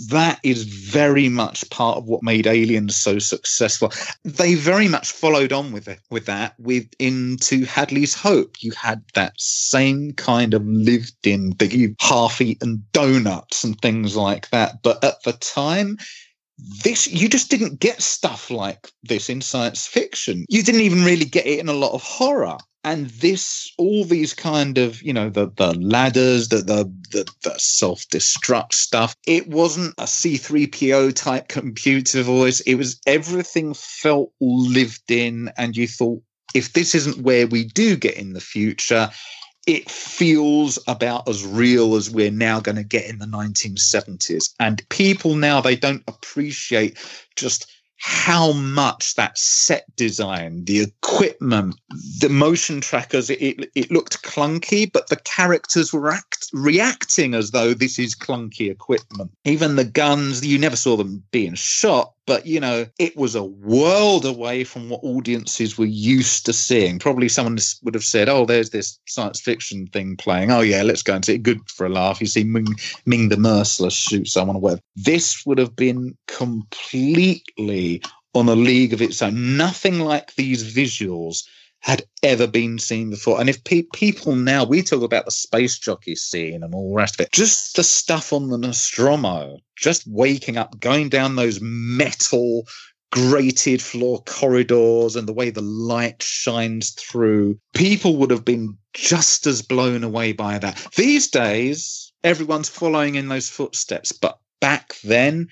That is very much part of what made Aliens so successful. They very much followed on into Hadley's Hope. You had that same kind of lived-in, half-eaten donuts and things like that. But at the time, you just didn't get stuff like this in science fiction. You didn't even really get it in a lot of horror. And this, all these kind of, the ladders, the self-destruct stuff. It wasn't a C-3PO type computer voice. It was, everything felt lived in. And you thought, if this isn't where we do get in the future, it feels about as real as we're now going to get in the 1970s. And people now, they don't appreciate just how much that set design, the equipment, the motion trackers, it looked clunky, but the characters were reacting as though this is clunky equipment. Even the guns, you never saw them being shot, but, it was a world away from what audiences were used to seeing. Probably someone would have said, oh, there's this science fiction thing playing. Oh, yeah, let's go and see it. Good for a laugh. You see Ming the Merciless shoot someone or whatever. This would have been completely on a league of its own. Nothing like these visuals had ever been seen before. And if people now, we talk about the space jockey scene and all the rest of it, just the stuff on the Nostromo, just waking up, going down those metal grated floor corridors and the way the light shines through, people would have been just as blown away by that. These days, everyone's following in those footsteps, but back then,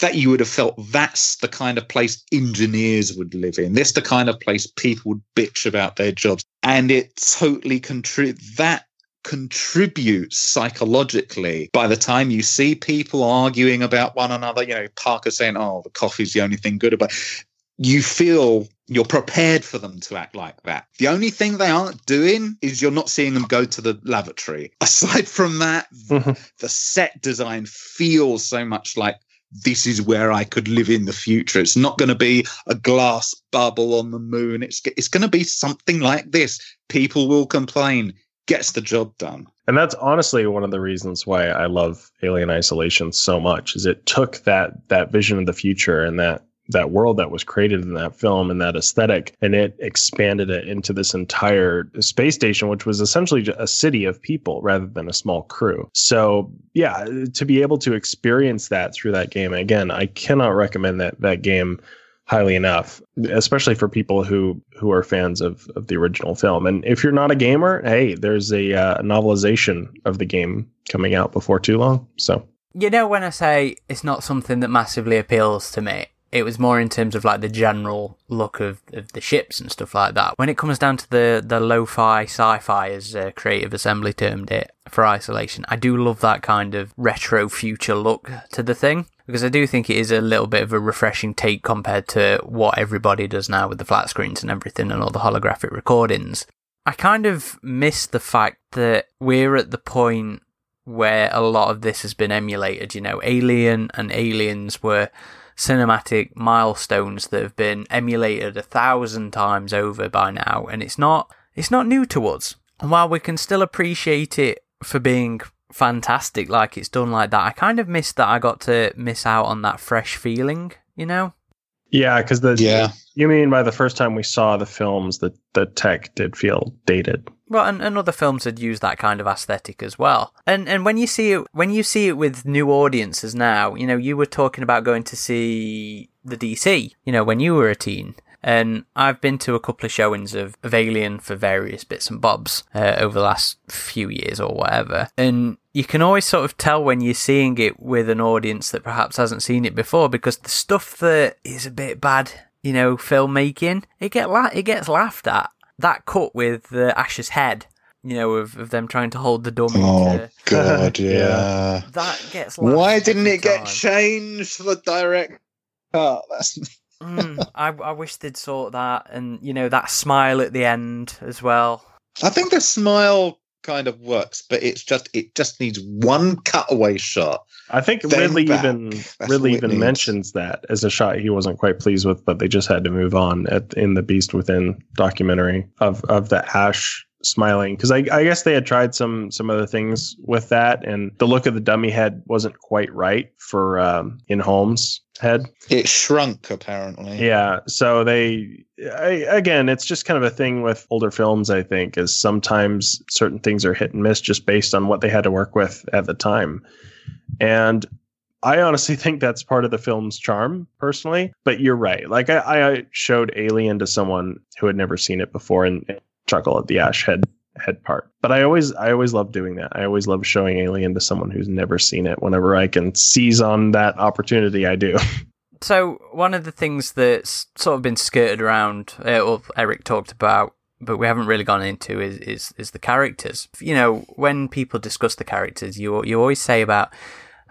that you would have felt that's the kind of place engineers would live in. That's the kind of place people would bitch about their jobs. And it totally contributes psychologically. By the time you see people arguing about one another, Parker saying, oh, the coffee's the only thing good about it. You feel you're prepared for them to act like that. The only thing they aren't doing is you're not seeing them go to the lavatory. Aside from that, the set design feels so much like, this is where I could live in the future. It's not going to be a glass bubble on the moon. It's going to be something like this. People will complain. Gets the job done. And that's honestly one of the reasons why I love Alien Isolation so much, is it took that vision of the future and that world that was created in that film and that aesthetic, and it expanded it into this entire space station, which was essentially a city of people rather than a small crew. So yeah, to be able to experience that through that game, again, I cannot recommend that game highly enough, especially for people who are fans of the original film. And if you're not a gamer, hey, there's a novelization of the game coming out before too long. So, when I say it's not something that massively appeals to me, it was more in terms of like the general look of the ships and stuff like that. When it comes down to the lo-fi sci-fi, as Creative Assembly termed it for Isolation, I do love that kind of retro future look to the thing, because I do think it is a little bit of a refreshing take compared to what everybody does now with the flat screens and everything and all the holographic recordings. I kind of miss the fact that we're at the point where a lot of this has been emulated. You know, Alien and Aliens were cinematic milestones that have been emulated 1,000 times over by now, and it's not new to us. And while we can still appreciate it for being fantastic like it's done like that, I kind of miss that I got to miss out on that fresh feeling, you know? Yeah, because you mean by the first time we saw the films that the tech did feel dated. Well, and other films had used that kind of aesthetic as well. And when you see it with new audiences now, you know, you were talking about going to see the DC, you know, when you were a teen. And I've been to a couple of showings of Alien for various bits and bobs over the last few years or whatever. And you can always sort of tell when you're seeing it with an audience that perhaps hasn't seen it before, because the stuff that is a bit bad, you know, filmmaking, it gets laughed at. That cut with Ash's head, you know, of them trying to hold the dummy. Oh, God, yeah. That gets laughed at. Why didn't it get changed for the direct cut? That's... I wish they'd sort that, and you know, that smile at the end as well. I think the smile kind of works, but it just needs one cutaway shot. I think Ridley even mentions that as a shot he wasn't quite pleased with, but they just had to move on in the Beast Within documentary of the Ash smiling, because I guess they had tried some other things with that, and the look of the dummy head wasn't quite right for in Holmes' head. It shrunk, apparently. Yeah, so again, it's just kind of a thing with older films, I think, is sometimes certain things are hit and miss just based on what they had to work with at the time. And I honestly think that's part of the film's charm, personally. But you're right. Like, I showed Alien to someone who had never seen it before, and chuckle at the Ash head part. But I always love doing that. I always love showing Alien to someone who's never seen it. Whenever I can seize on that opportunity, I do. So one of the things that's sort of been skirted around, or Eric talked about, but we haven't really gone into, is the characters. You know, when people discuss the characters, you always say about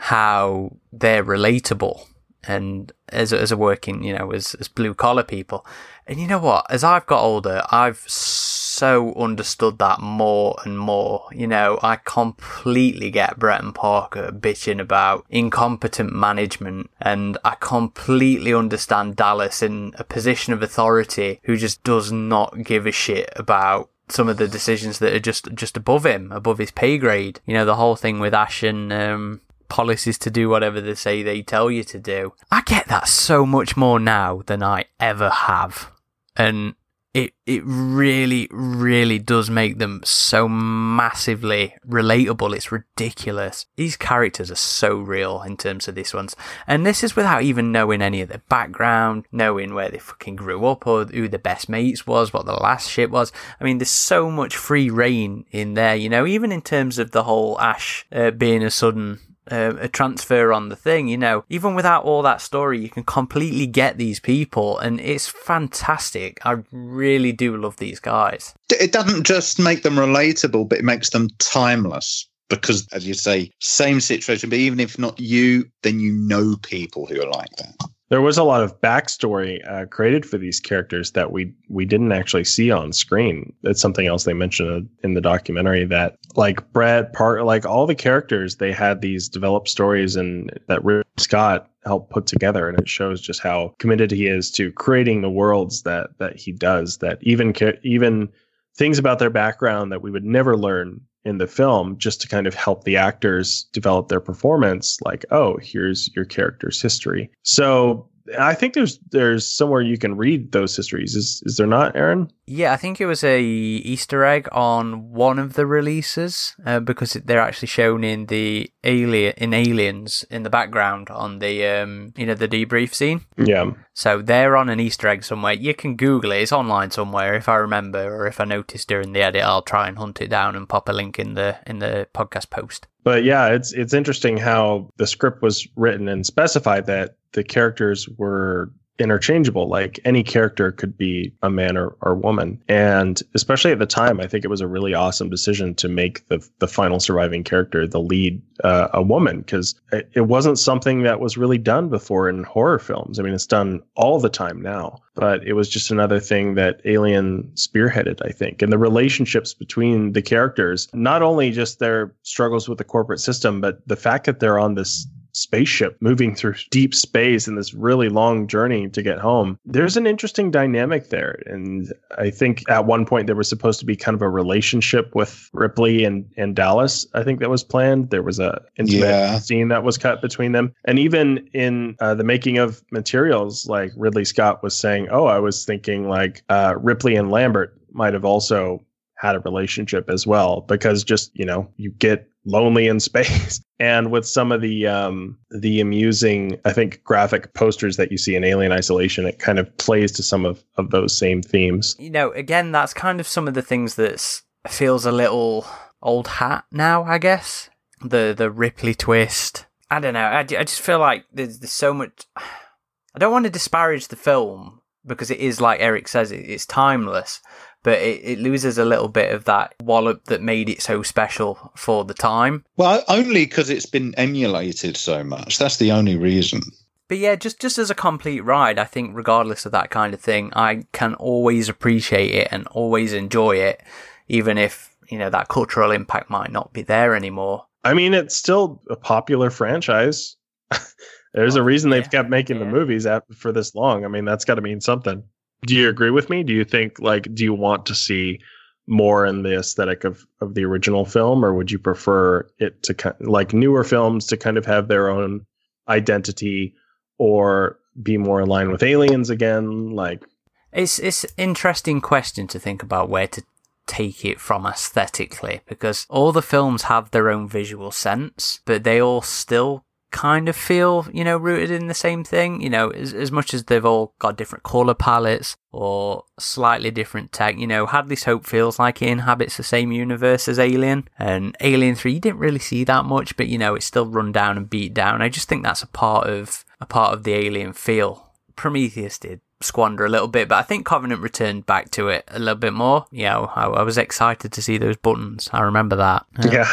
how they're relatable. And as a working, you know, as blue collar people, and you know what? As I've got older, I've so understood that more and more. You know, I completely get Brett and Parker bitching about incompetent management, and I completely understand Dallas in a position of authority who just does not give a shit about some of the decisions that are just above him, above his pay grade. You know, the whole thing with Ash and policies to do whatever they say they tell you to do. I get that so much more now than I ever have. And it really, really does make them so massively relatable. It's ridiculous. These characters are so real in terms of these ones. And this is without even knowing any of their background, knowing where they fucking grew up or who the best mates was, what the last shit was. I mean, there's so much free reign in there, you know, even in terms of the whole Ash being a sudden... a transfer on the thing, you know, even without all that story, you can completely get these people, and it's fantastic. I really do love these guys. It doesn't just make them relatable, but it makes them timeless, because, as you say, same situation, but even if not you, then you know people who are like that. There was a lot of backstory created for these characters that we didn't actually see on screen. That's something else they mentioned in the documentary, that like Brad Parker, like all the characters, they had these developed stories, and that Ridley Scott helped put together. And it shows just how committed he is to creating the worlds that he does, that even things about their background that we would never learn in the film, just to kind of help the actors develop their performance. Like, oh, here's your character's history. So I think there's somewhere you can read those histories. Is there not, Aaron? Yeah, I think it was a Easter egg on one of the releases, because they're actually shown in the Aliens in the background on the you know, the debrief scene. Yeah. So they're on an Easter egg somewhere. You can Google it. It's online somewhere. If I remember, or if I notice during the edit, I'll try and hunt it down and pop a link in the podcast post. But yeah, it's interesting how the script was written and specified that the characters were interchangeable. Like, any character could be a man or woman. And especially at the time, I think it was a really awesome decision to make the final surviving character, the lead, a woman, because it wasn't something that was really done before in horror films. I mean, it's done all the time now, but it was just another thing that Alien spearheaded, I think. And the relationships between the characters, not only just their struggles with the corporate system, but the fact that they're on this spaceship moving through deep space in this really long journey to get home. There's an interesting dynamic there. And I think at one point there was supposed to be kind of a relationship with Ripley and Dallas. I think that was planned. There was a intimate scene that was cut between them. And even in the making of materials, like Ridley Scott was saying, oh, I was thinking like Ripley and Lambert might have also had a relationship as well, because just, you know, you get lonely in space. And with some of the amusing, I think, graphic posters that you see in Alien Isolation, it kind of plays to some of those same themes. You know, again, that's kind of some of the things that feels a little old hat now, I guess. The Ripley twist. I don't know. I just feel like there's so much... I don't want to disparage the film, because it is, like Eric says, it's timeless. But it loses a little bit of that wallop that made it so special for the time. Well, only because it's been emulated so much. That's the only reason. But yeah, just as a complete ride, I think regardless of that kind of thing, I can always appreciate it and always enjoy it, even if, you know, that cultural impact might not be there anymore. I mean, it's still a popular franchise. There's a reason they've kept making the movies for this long. I mean, that's got to mean something. Do you agree with me? Do you think, like, do you want to see more in the aesthetic of the original film, or would you prefer it to, like, newer films to kind of have their own identity or be more in line with Aliens again? Like, it's an interesting question to think about where to take it from aesthetically, because all the films have their own visual sense, but they all still kind of feel, you know, rooted in the same thing, you know, as much as they've all got different colour palettes or slightly different tech. You know, Hadley's Hope feels like it inhabits the same universe as Alien, and Alien 3 you didn't really see that much, but, you know, it's still run down and beat down. I just think that's a part of the Alien feel. Prometheus did squander a little bit, but I think Covenant returned back to it a little bit more. Yeah, you know, I was excited to see those buttons. I remember that. Yeah.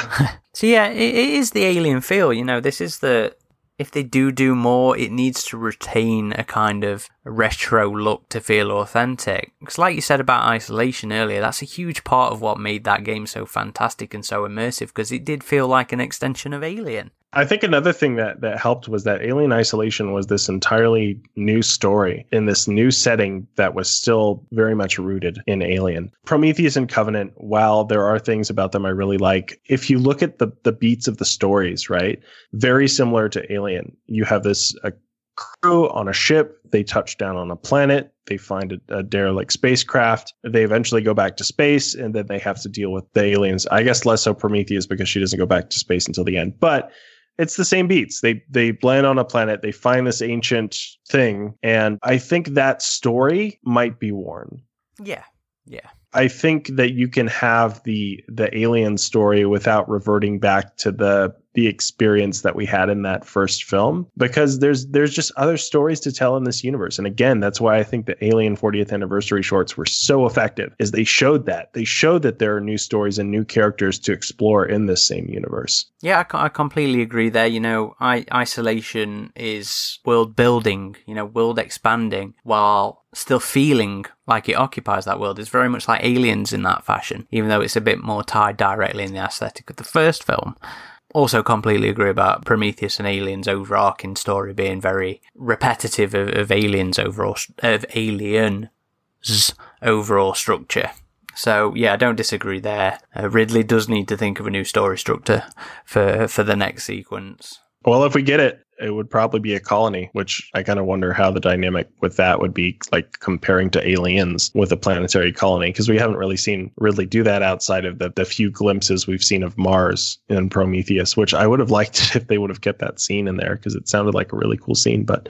So yeah, it is the Alien feel, you know. This is if they do more, it needs to retain a kind of retro look to feel authentic. Because like you said about Isolation earlier, that's a huge part of what made that game so fantastic and so immersive, because it did feel like an extension of Alien. I think another thing that helped was that Alien Isolation was this entirely new story in this new setting that was still very much rooted in Alien. Prometheus and Covenant, while there are things about them I really like, if you look at the beats of the stories, right, very similar to Alien. You have this crew on a ship, they touch down on a planet, they find a derelict spacecraft, they eventually go back to space, and then they have to deal with the aliens. I guess less so Prometheus, because she doesn't go back to space until the end. But it's the same beats. They land on a planet, they find this ancient thing, and I think that story might be worn. Yeah, yeah. I think that you can have the alien story without reverting back to the experience that we had in that first film, because there's just other stories to tell in this universe. And again, that's why I think the Alien 40th anniversary shorts were so effective, is they showed that there are new stories and new characters to explore in this same universe. Yeah, I completely agree there. You know, Isolation is world building, you know, world expanding, while still feeling like it occupies that world. It's very much like Aliens in that fashion, even though it's a bit more tied directly in the aesthetic of the first film. Also completely agree about Prometheus and Alien's overarching story being very repetitive of Alien's overall, of Alien's overall structure. So yeah, I don't disagree there. Ridley does need to think of a new story structure for the next sequence. Well, if we get it, it would probably be a colony, which I kind of wonder how the dynamic with that would be, like comparing to Aliens with a planetary colony, because we haven't really seen Ridley do that outside of the few glimpses we've seen of Mars in Prometheus, which I would have liked if they would have kept that scene in there, because it sounded like a really cool scene. But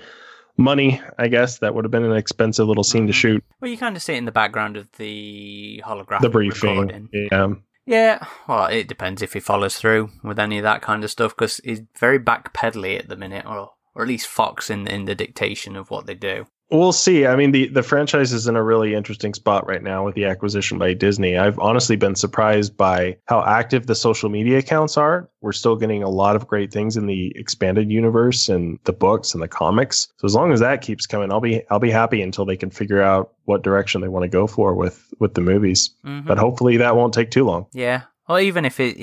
money, I guess, that would have been an expensive little scene to shoot. Well, you kind of see it in the background of the holographic recording. Yeah, well, it depends if he follows through with any of that kind of stuff, because he's very backpedally at the minute, or at least Fox in the dictation of what they do. We'll see. I mean, the franchise is in a really interesting spot right now with the acquisition by Disney. I've honestly been surprised by how active the social media accounts are. We're still getting a lot of great things in the expanded universe and the books and the comics. So as long as that keeps coming, I'll be happy until they can figure out what direction they want to go for with the movies. Mm-hmm. But hopefully that won't take too long. Yeah. Well, even if it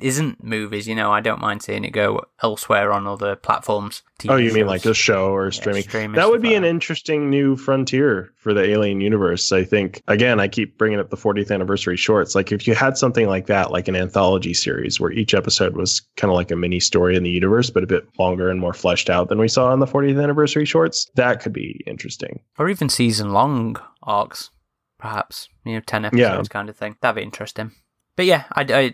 isn't movies, you know, I don't mind seeing it go elsewhere on other platforms. TV shows. Mean like a show or streaming? Yeah, that would be an interesting new frontier for the Alien universe, I think. Again, I keep bringing up the 40th anniversary shorts. Like if you had something like that, like an anthology series where each episode was kind of like a mini story in the universe, but a bit longer and more fleshed out than we saw on the 40th anniversary shorts, that could be interesting. Or even season-long arcs, perhaps, 10 episodes kind of thing. That'd be interesting. But yeah,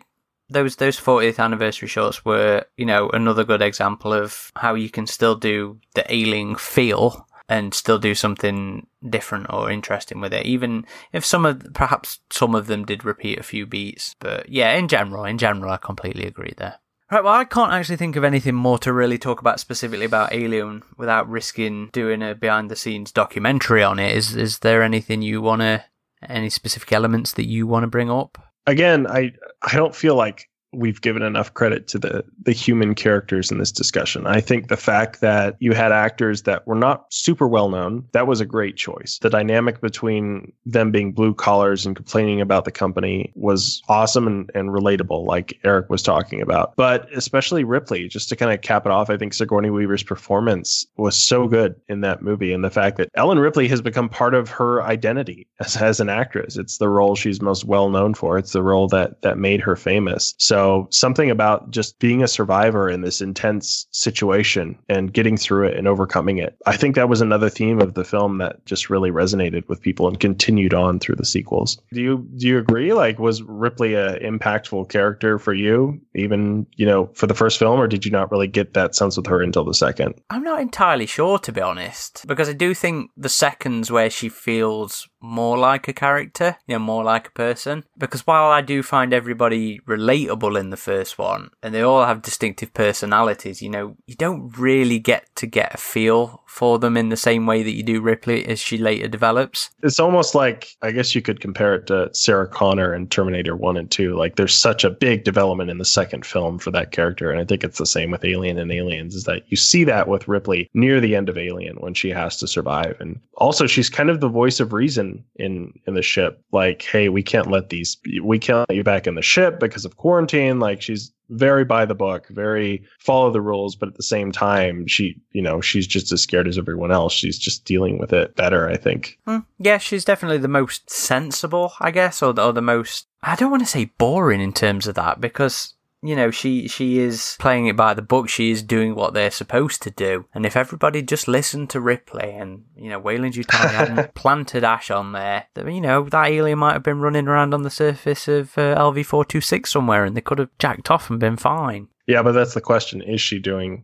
those 40th anniversary shorts were, another good example of how you can still do the Alien feel and still do something different or interesting with it. Even if perhaps some of them did repeat a few beats. But yeah, in general, I completely agree there. Right, well, I can't actually think of anything more to really talk about specifically about Alien without risking doing a behind-the-scenes documentary on it. Is there anything you want to, any specific elements that you want to bring up? Again, I don't feel like we've given enough credit to the human characters in this discussion. I think the fact that you had actors that were not super well known, that was a great choice. The dynamic between them being blue collars and complaining about the company was awesome and relatable, like Eric was talking about. But especially Ripley, just to kind of cap it off, I think Sigourney Weaver's performance was so good in that movie. And the fact that Ellen Ripley has become part of her identity as an actress. It's the role she's most well known for. It's the role that made her famous. So something about just being a survivor in this intense situation and getting through it and overcoming it. I think that was another theme of the film that just really resonated with people and continued on through the sequels. Do you agree? Like, was Ripley an impactful character for you, even, for the first film, or did you not really get that sense with her until the second? I'm not entirely sure, to be honest, because I do think the second's where she feels more like a character, more like a person. Because while I do find everybody relatable in the first one, and they all have distinctive personalities, you don't really get a feel for them in the same way that you do Ripley as she later develops. It's almost like, I guess you could compare it to Sarah Connor in Terminator 1 and 2. Like, there's such a big development in the second film for that character, and I think it's the same with Alien and Aliens, is that you see that with Ripley near the end of Alien when she has to survive. And also, she's kind of the voice of reason in the ship, like, hey, we can't let you back in the ship because of quarantine. Like, she's very by the book, very follow the rules, but at the same time, she, she's just as scared as everyone else. She's just dealing with it better, I think. Yeah, she's definitely the most sensible, I guess, or the most, I don't want to say boring in terms of that, because she is playing it by the book. She is doing what they're supposed to do. And if everybody just listened to Ripley and, Weyland-Yutani hadn't planted ash on there, that alien might have been running around on the surface of LV-426 somewhere, and they could have jacked off and been fine. Yeah, but that's the question. Is she doing,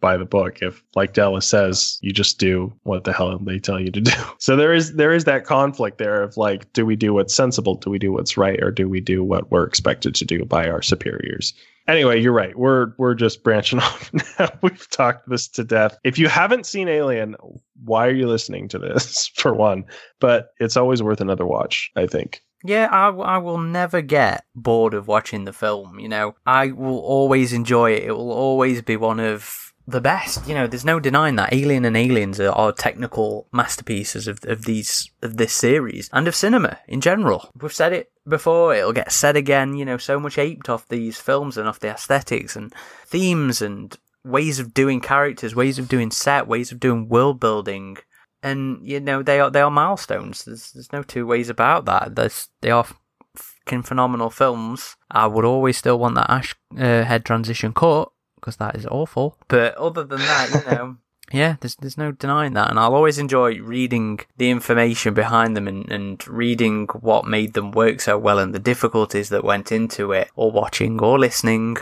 by the book? If, like Dallas says, you just do what the hell they tell you to do. So there is that conflict there of, like, do we do what's sensible? Do we do what's right? Or do we do what we're expected to do by our superiors? Anyway, you're right. We're just branching off now. We've talked this to death. If you haven't seen Alien, why are you listening to this, for one? But it's always worth another watch, I think. Yeah, I will never get bored of watching the film, I will always enjoy it. It will always be one of the best, there's no denying that. Alien and Aliens are technical masterpieces of this series and of cinema in general. We've said it before, it'll get said again, so much aped off these films and off the aesthetics and themes and ways of doing characters, ways of doing set, ways of doing world building. And, they are milestones. There's no two ways about that. They are fucking phenomenal films. I would always still want that ash head transition cut, because that is awful. But other than that, yeah, there's no denying that. And I'll always enjoy reading the information behind them and reading what made them work so well and the difficulties that went into it, or watching or listening.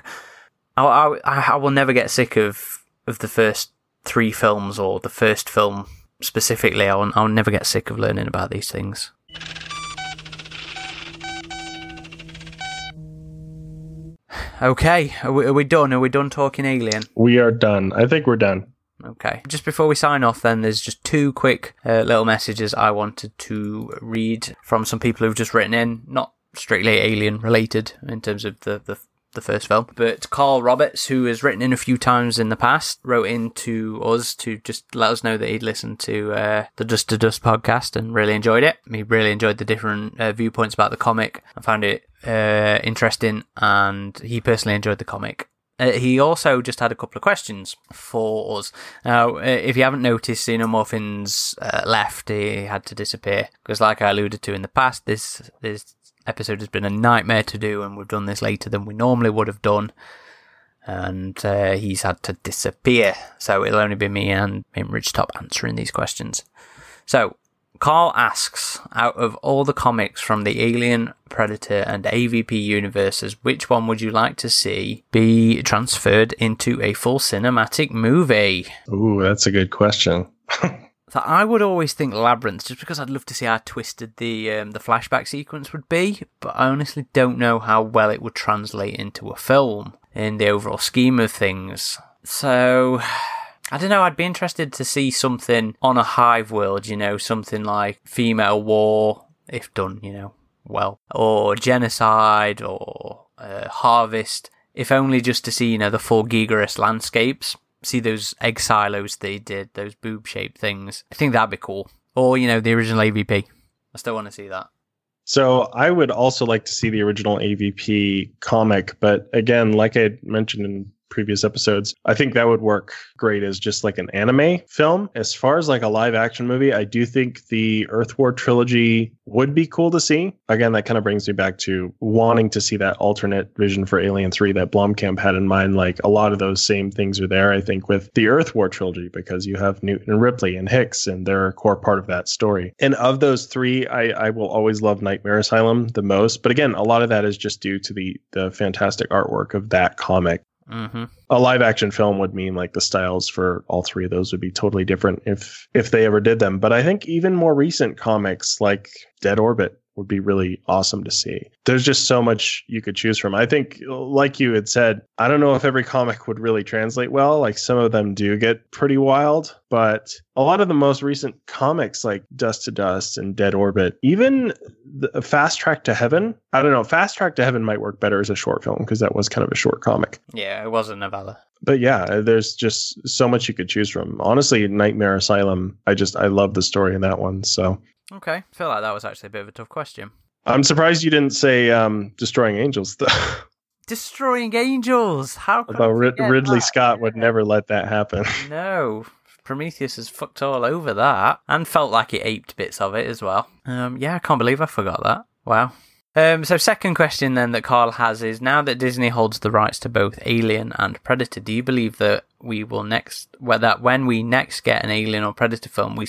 I will never get sick of the first three films, or the first film specifically. I'll never get sick of learning about these things. Okay, are we done? Are we done talking Alien? We are done. I think we're done. Okay. Just before we sign off then, there's just two quick little messages I wanted to read from some people who've just written in, not strictly alien related in terms of the first film, but Carl Roberts, who has written in a few times in the past, wrote in to us to just let us know that he'd listened to the Dust to Dust podcast and really enjoyed it. He really enjoyed the different viewpoints about the comic. I found it interesting, and he personally enjoyed the comic. He also just had a couple of questions for us. Now, if you haven't noticed, Xenomorphins left. He had to disappear because, like I alluded to in the past, this episode has been a nightmare to do, and we've done this later than we normally would have done, and he's had to disappear, so it'll only be me and Ridgetop answering these questions. So Carl asks, out of all the comics from the Alien, Predator and AVP universes, which one would you like to see be transferred into a full cinematic movie? Ooh, that's a good question. So I would always think Labyrinth, just because I'd love to see how twisted the flashback sequence would be, but I honestly don't know how well it would translate into a film in the overall scheme of things. So, I don't know, I'd be interested to see something on a hive world, something like female war, if done, well, or genocide, or harvest, if only just to see, the full Gigerist landscapes. See those egg silos they did, those boob-shaped things. I think that'd be cool. Or, the original AVP. I still want to see that. So I would also like to see the original AVP comic, but again, like I mentioned in previous episodes, I think that would work great as just like an anime film. As far as like a live action movie, I do think the Earth War trilogy would be cool to see. Again, that kind of brings me back to wanting to see that alternate vision for Alien 3 that Blomkamp had in mind. Like a lot of those same things are there, I think, with the Earth War trilogy, because you have Newton and Ripley and Hicks, and they're a core part of that story. And of those three, I will always love Nightmare Asylum the most. But again, a lot of that is just due to the fantastic artwork of that comic. Mm-hmm. A live action film would mean like the styles for all three of those would be totally different if they ever did them. But I think even more recent comics like Dead Orbit would be really awesome to see. There's just so much you could choose from. I think, like you had said, I don't know if every comic would really translate well. Like some of them do get pretty wild, but a lot of the most recent comics like Dust to Dust and Dead Orbit, even the Fast Track to Heaven. I don't know. Fast Track to Heaven might work better as a short film because that was kind of a short comic. Yeah, it was a novella. But yeah, there's just so much you could choose from. Honestly, Nightmare Asylum, I love the story in that one. So. Okay, I feel like that was actually a bit of a tough question. I'm surprised you didn't say Destroying Angels, though. Destroying Angels? How could Ridley Scott would never let that happen. No, Prometheus has fucked all over that, and felt like it aped bits of it as well. I can't believe I forgot that. Wow. So second question then that Carl has is, now that Disney holds the rights to both Alien and Predator, do you believe that when we next get an Alien or Predator film, we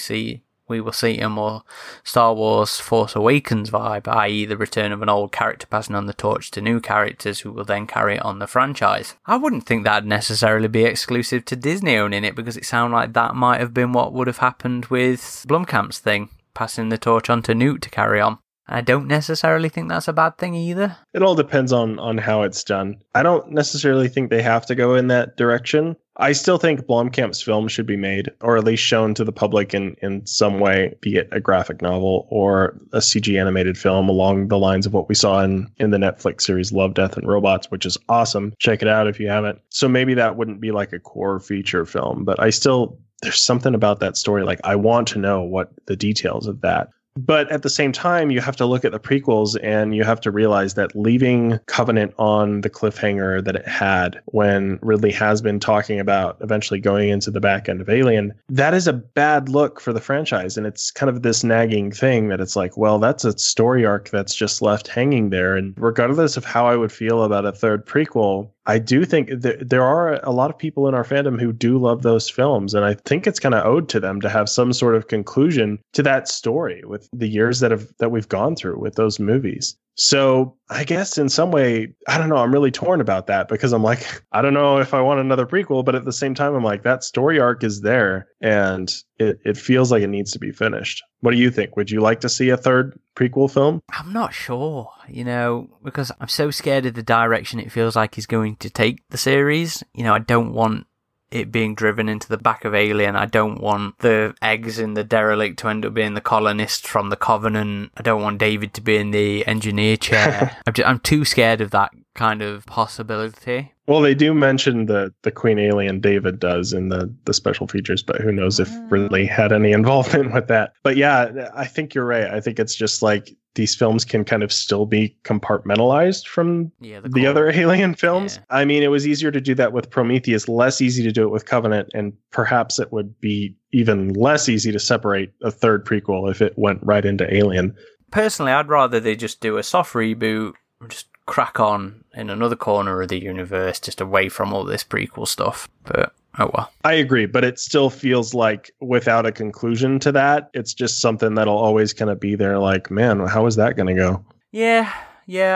will see a more Star Wars Force Awakens vibe, i.e. the return of an old character passing on the torch to new characters who will then carry on the franchise? I wouldn't think that'd necessarily be exclusive to Disney owning it, because it sounded like that might have been what would have happened with Blomkamp's thing, passing the torch on to Newt to carry on. I don't necessarily think that's a bad thing either. It all depends on how it's done. I don't necessarily think they have to go in that direction. I still think Blomkamp's film should be made, or at least shown to the public in some way, be it a graphic novel or a CG animated film along the lines of what we saw in the Netflix series Love, Death, and Robots, which is awesome. Check it out if you haven't. So maybe that wouldn't be like a core feature film, but there's something about that story. Like, I want to know what the details of that. But at the same time, you have to look at the prequels, and you have to realize that leaving Covenant on the cliffhanger that it had when Ridley has been talking about eventually going into the back end of Alien, that is a bad look for the franchise. And it's kind of this nagging thing that it's like, well, that's a story arc that's just left hanging there. And regardless of how I would feel about a third prequel, I do think there are a lot of people in our fandom who do love those films, and I think it's kind of owed to them to have some sort of conclusion to that story with the years that we've gone through with those movies. So I guess in some way, I don't know, I'm really torn about that, because I'm like, I don't know if I want another prequel, but at the same time, I'm like, that story arc is there, and it feels like it needs to be finished. What do you think? Would you like to see a third prequel film? I'm not sure, because I'm so scared of the direction it feels like he's going to take the series. I don't want it being driven into the back of Alien. I don't want the eggs in the derelict to end up being the colonists from the Covenant. I don't want David to be in the engineer chair. I'm too scared of that kind of possibility. Well, they do mention the Queen Alien David does in the special features, but who knows if Ridley had any involvement with that. But yeah, I think you're right. I think it's just like these films can kind of still be compartmentalized from the other Alien films. Yeah. I mean, it was easier to do that with Prometheus, less easy to do it with Covenant, and perhaps it would be even less easy to separate a third prequel if it went right into Alien. Personally, I'd rather they just do a soft reboot, just crack on in another corner of the universe, just away from all this prequel stuff. But oh well. I agree, but it still feels like without a conclusion to that, it's just something that'll always kind of be there, like, man, how is that going to go? Yeah,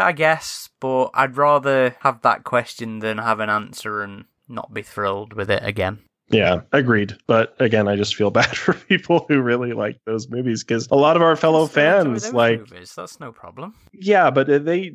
I guess, but I'd rather have that question than have an answer and not be thrilled with it again. Yeah, agreed. But again, I just feel bad for people who really like those movies, because a lot of our fellow fans like movies. That's no problem. Yeah, but they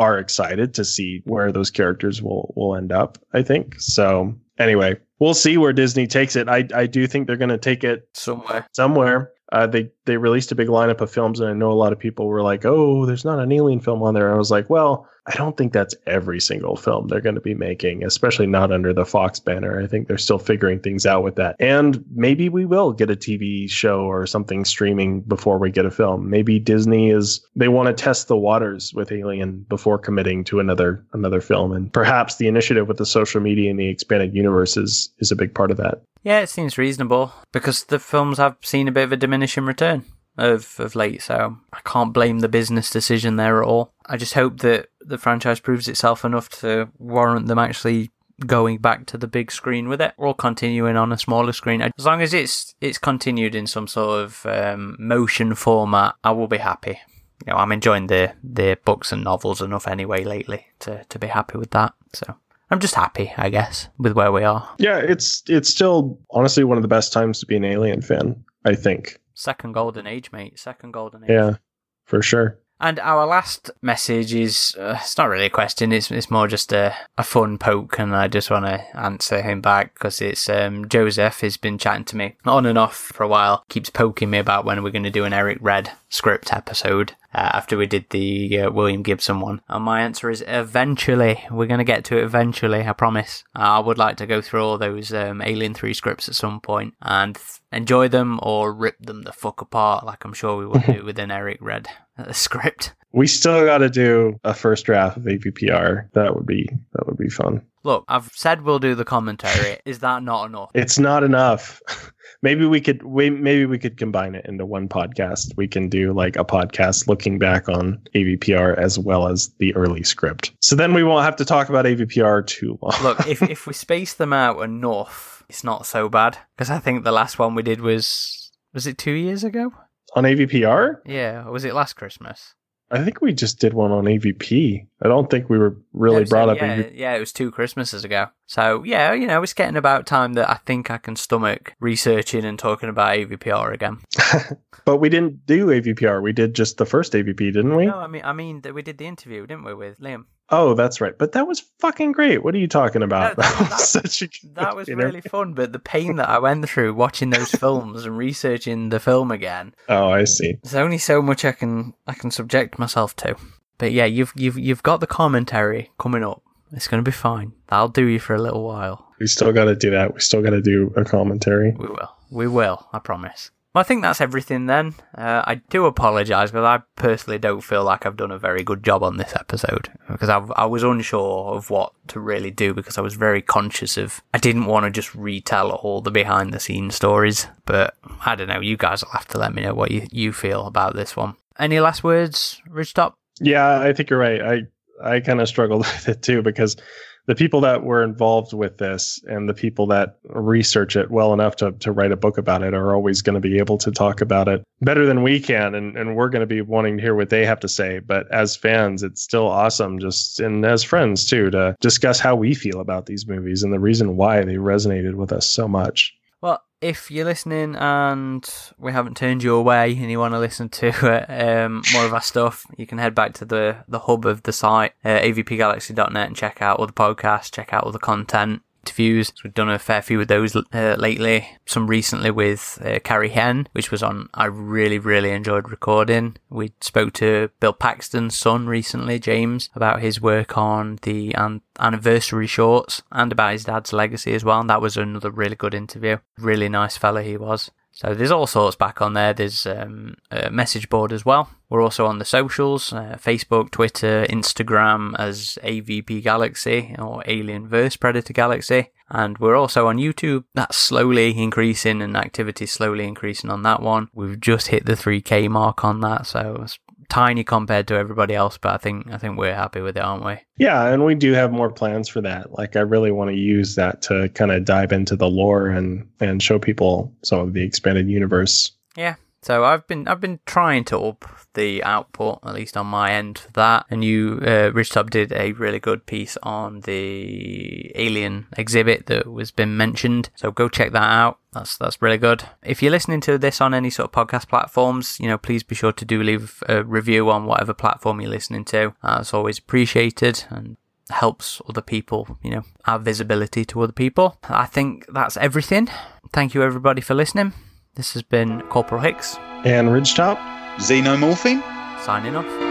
are excited to see where those characters will end up, I think. So anyway, we'll see where Disney takes it. I do think they're going to take it somewhere. They released a big lineup of films, and I know a lot of people were like, oh, there's not an Alien film on there. And I was like, well, I don't think that's every single film they're going to be making, especially not under the Fox banner. I think they're still figuring things out with that. And maybe we will get a TV show or something streaming before we get a film. Maybe Disney they want to test the waters with Alien before committing to another film. And perhaps the initiative with the social media and the expanded universe is a big part of that. Yeah, it seems reasonable, because the films have seen a bit of a diminishing return of late, so I can't blame the business decision there at all. I just hope that the franchise proves itself enough to warrant them actually going back to the big screen with it, or continuing on a smaller screen. As long as it's continued in some sort of motion format, I will be happy. You know, I'm enjoying the books and novels enough anyway lately to be happy with that, so... I'm just happy, I guess, with where we are. Yeah, it's still, honestly, one of the best times to be an Alien fan, I think. Second golden age, mate. Second golden age. Yeah, for sure. And our last message is, it's not really a question, it's more just a fun poke, and I just want to answer him back, because it's Joseph has been chatting to me on and off for a while, keeps poking me about when we're going to do an Eric Red script episode after we did the William Gibson one. And my answer is eventually. We're going to get to it eventually, I promise. I would like to go through all those Alien 3 scripts at some point and enjoy them or rip them the fuck apart, like I'm sure we will do with an Eric Red script. We still got to do a first draft of AVPR. That would be fun. Look, I've said we'll do the commentary. Is that not enough? It's not enough. Maybe we could combine it into one podcast. We can do like a podcast looking back on AVPR as well as the early script. So then we won't have to talk about AVPR too long. Look, if we space them out enough, it's not so bad. Because I think the last one we did was it 2 years ago? On AVPR? Yeah, or was it last Christmas? I think we just did one on AVP. I don't think we were really brought up. Yeah, it was 2 Christmases ago. So, yeah, you know, it's getting about time that I think I can stomach researching and talking about AVPR again. But we didn't do AVPR. We did just the first AVP, didn't we? No, I mean, we did the interview, didn't we, with Liam? Oh, that's right. But that was fucking great. What are you talking about? That was really fun. But the pain that I went through watching those films and researching the film again. Oh, I see. There's only so much I can subject myself to. But yeah, you've got the commentary coming up. It's going to be fine. That'll do you for a little while. We still got to do that. We still got to do a commentary. We will. I promise. Well, I think that's everything then. I do apologise, but I personally don't feel like I've done a very good job on this episode, because I was unsure of what to really do, because I was very conscious of I didn't want to just retell all the behind-the-scenes stories. But I don't know. You guys will have to let me know what you feel about this one. Any last words, Ridgetop? Yeah, I think you're right. I kind of struggled with it too, because the people that were involved with this and the people that research it well enough to write a book about it are always going to be able to talk about it better than we can. And we're going to be wanting to hear what they have to say. But as fans, it's still awesome, just and as friends too, to discuss how we feel about these movies and the reason why they resonated with us so much. Well, if you're listening and we haven't turned you away and you want to listen to more of our stuff, you can head back to the hub of the site, avpgalaxy.net, and check out all the podcasts, check out all the content. interviews. So we've done a fair few of those lately. Some recently with Carrie Henn, which was on. I really, really enjoyed recording. We spoke to Bill Paxton's son recently, James, about his work on the anniversary shorts and about his dad's legacy as well. And that was another really good interview. Really nice fella he was. So there's all sorts back on there. There's a message board as well. We're also on the socials, Facebook, Twitter, Instagram as AVP Galaxy or Alien vs Predator Galaxy. And we're also on YouTube. That's slowly increasing and activity slowly increasing on that one. We've just hit the 3K mark on that, so it's tiny compared to everybody else, but I think we're happy with it, aren't we? Yeah, and we do have more plans for that. Like, I really want to use that to kind of dive into the lore and show people some of the expanded universe. Yeah. So I've been trying to up the output, at least on my end, for that. And you, Ridgetop, did a really good piece on the Alien exhibit that was been mentioned. So go check that out. That's really good. If you're listening to this on any sort of podcast platforms, please be sure to do leave a review on whatever platform you're listening to. That's always appreciated and helps other people, our visibility to other people. I think that's everything. Thank you, everybody, for listening. This has been Corporal Hicks. And Ridgetop. Xenomorphing. Signing off.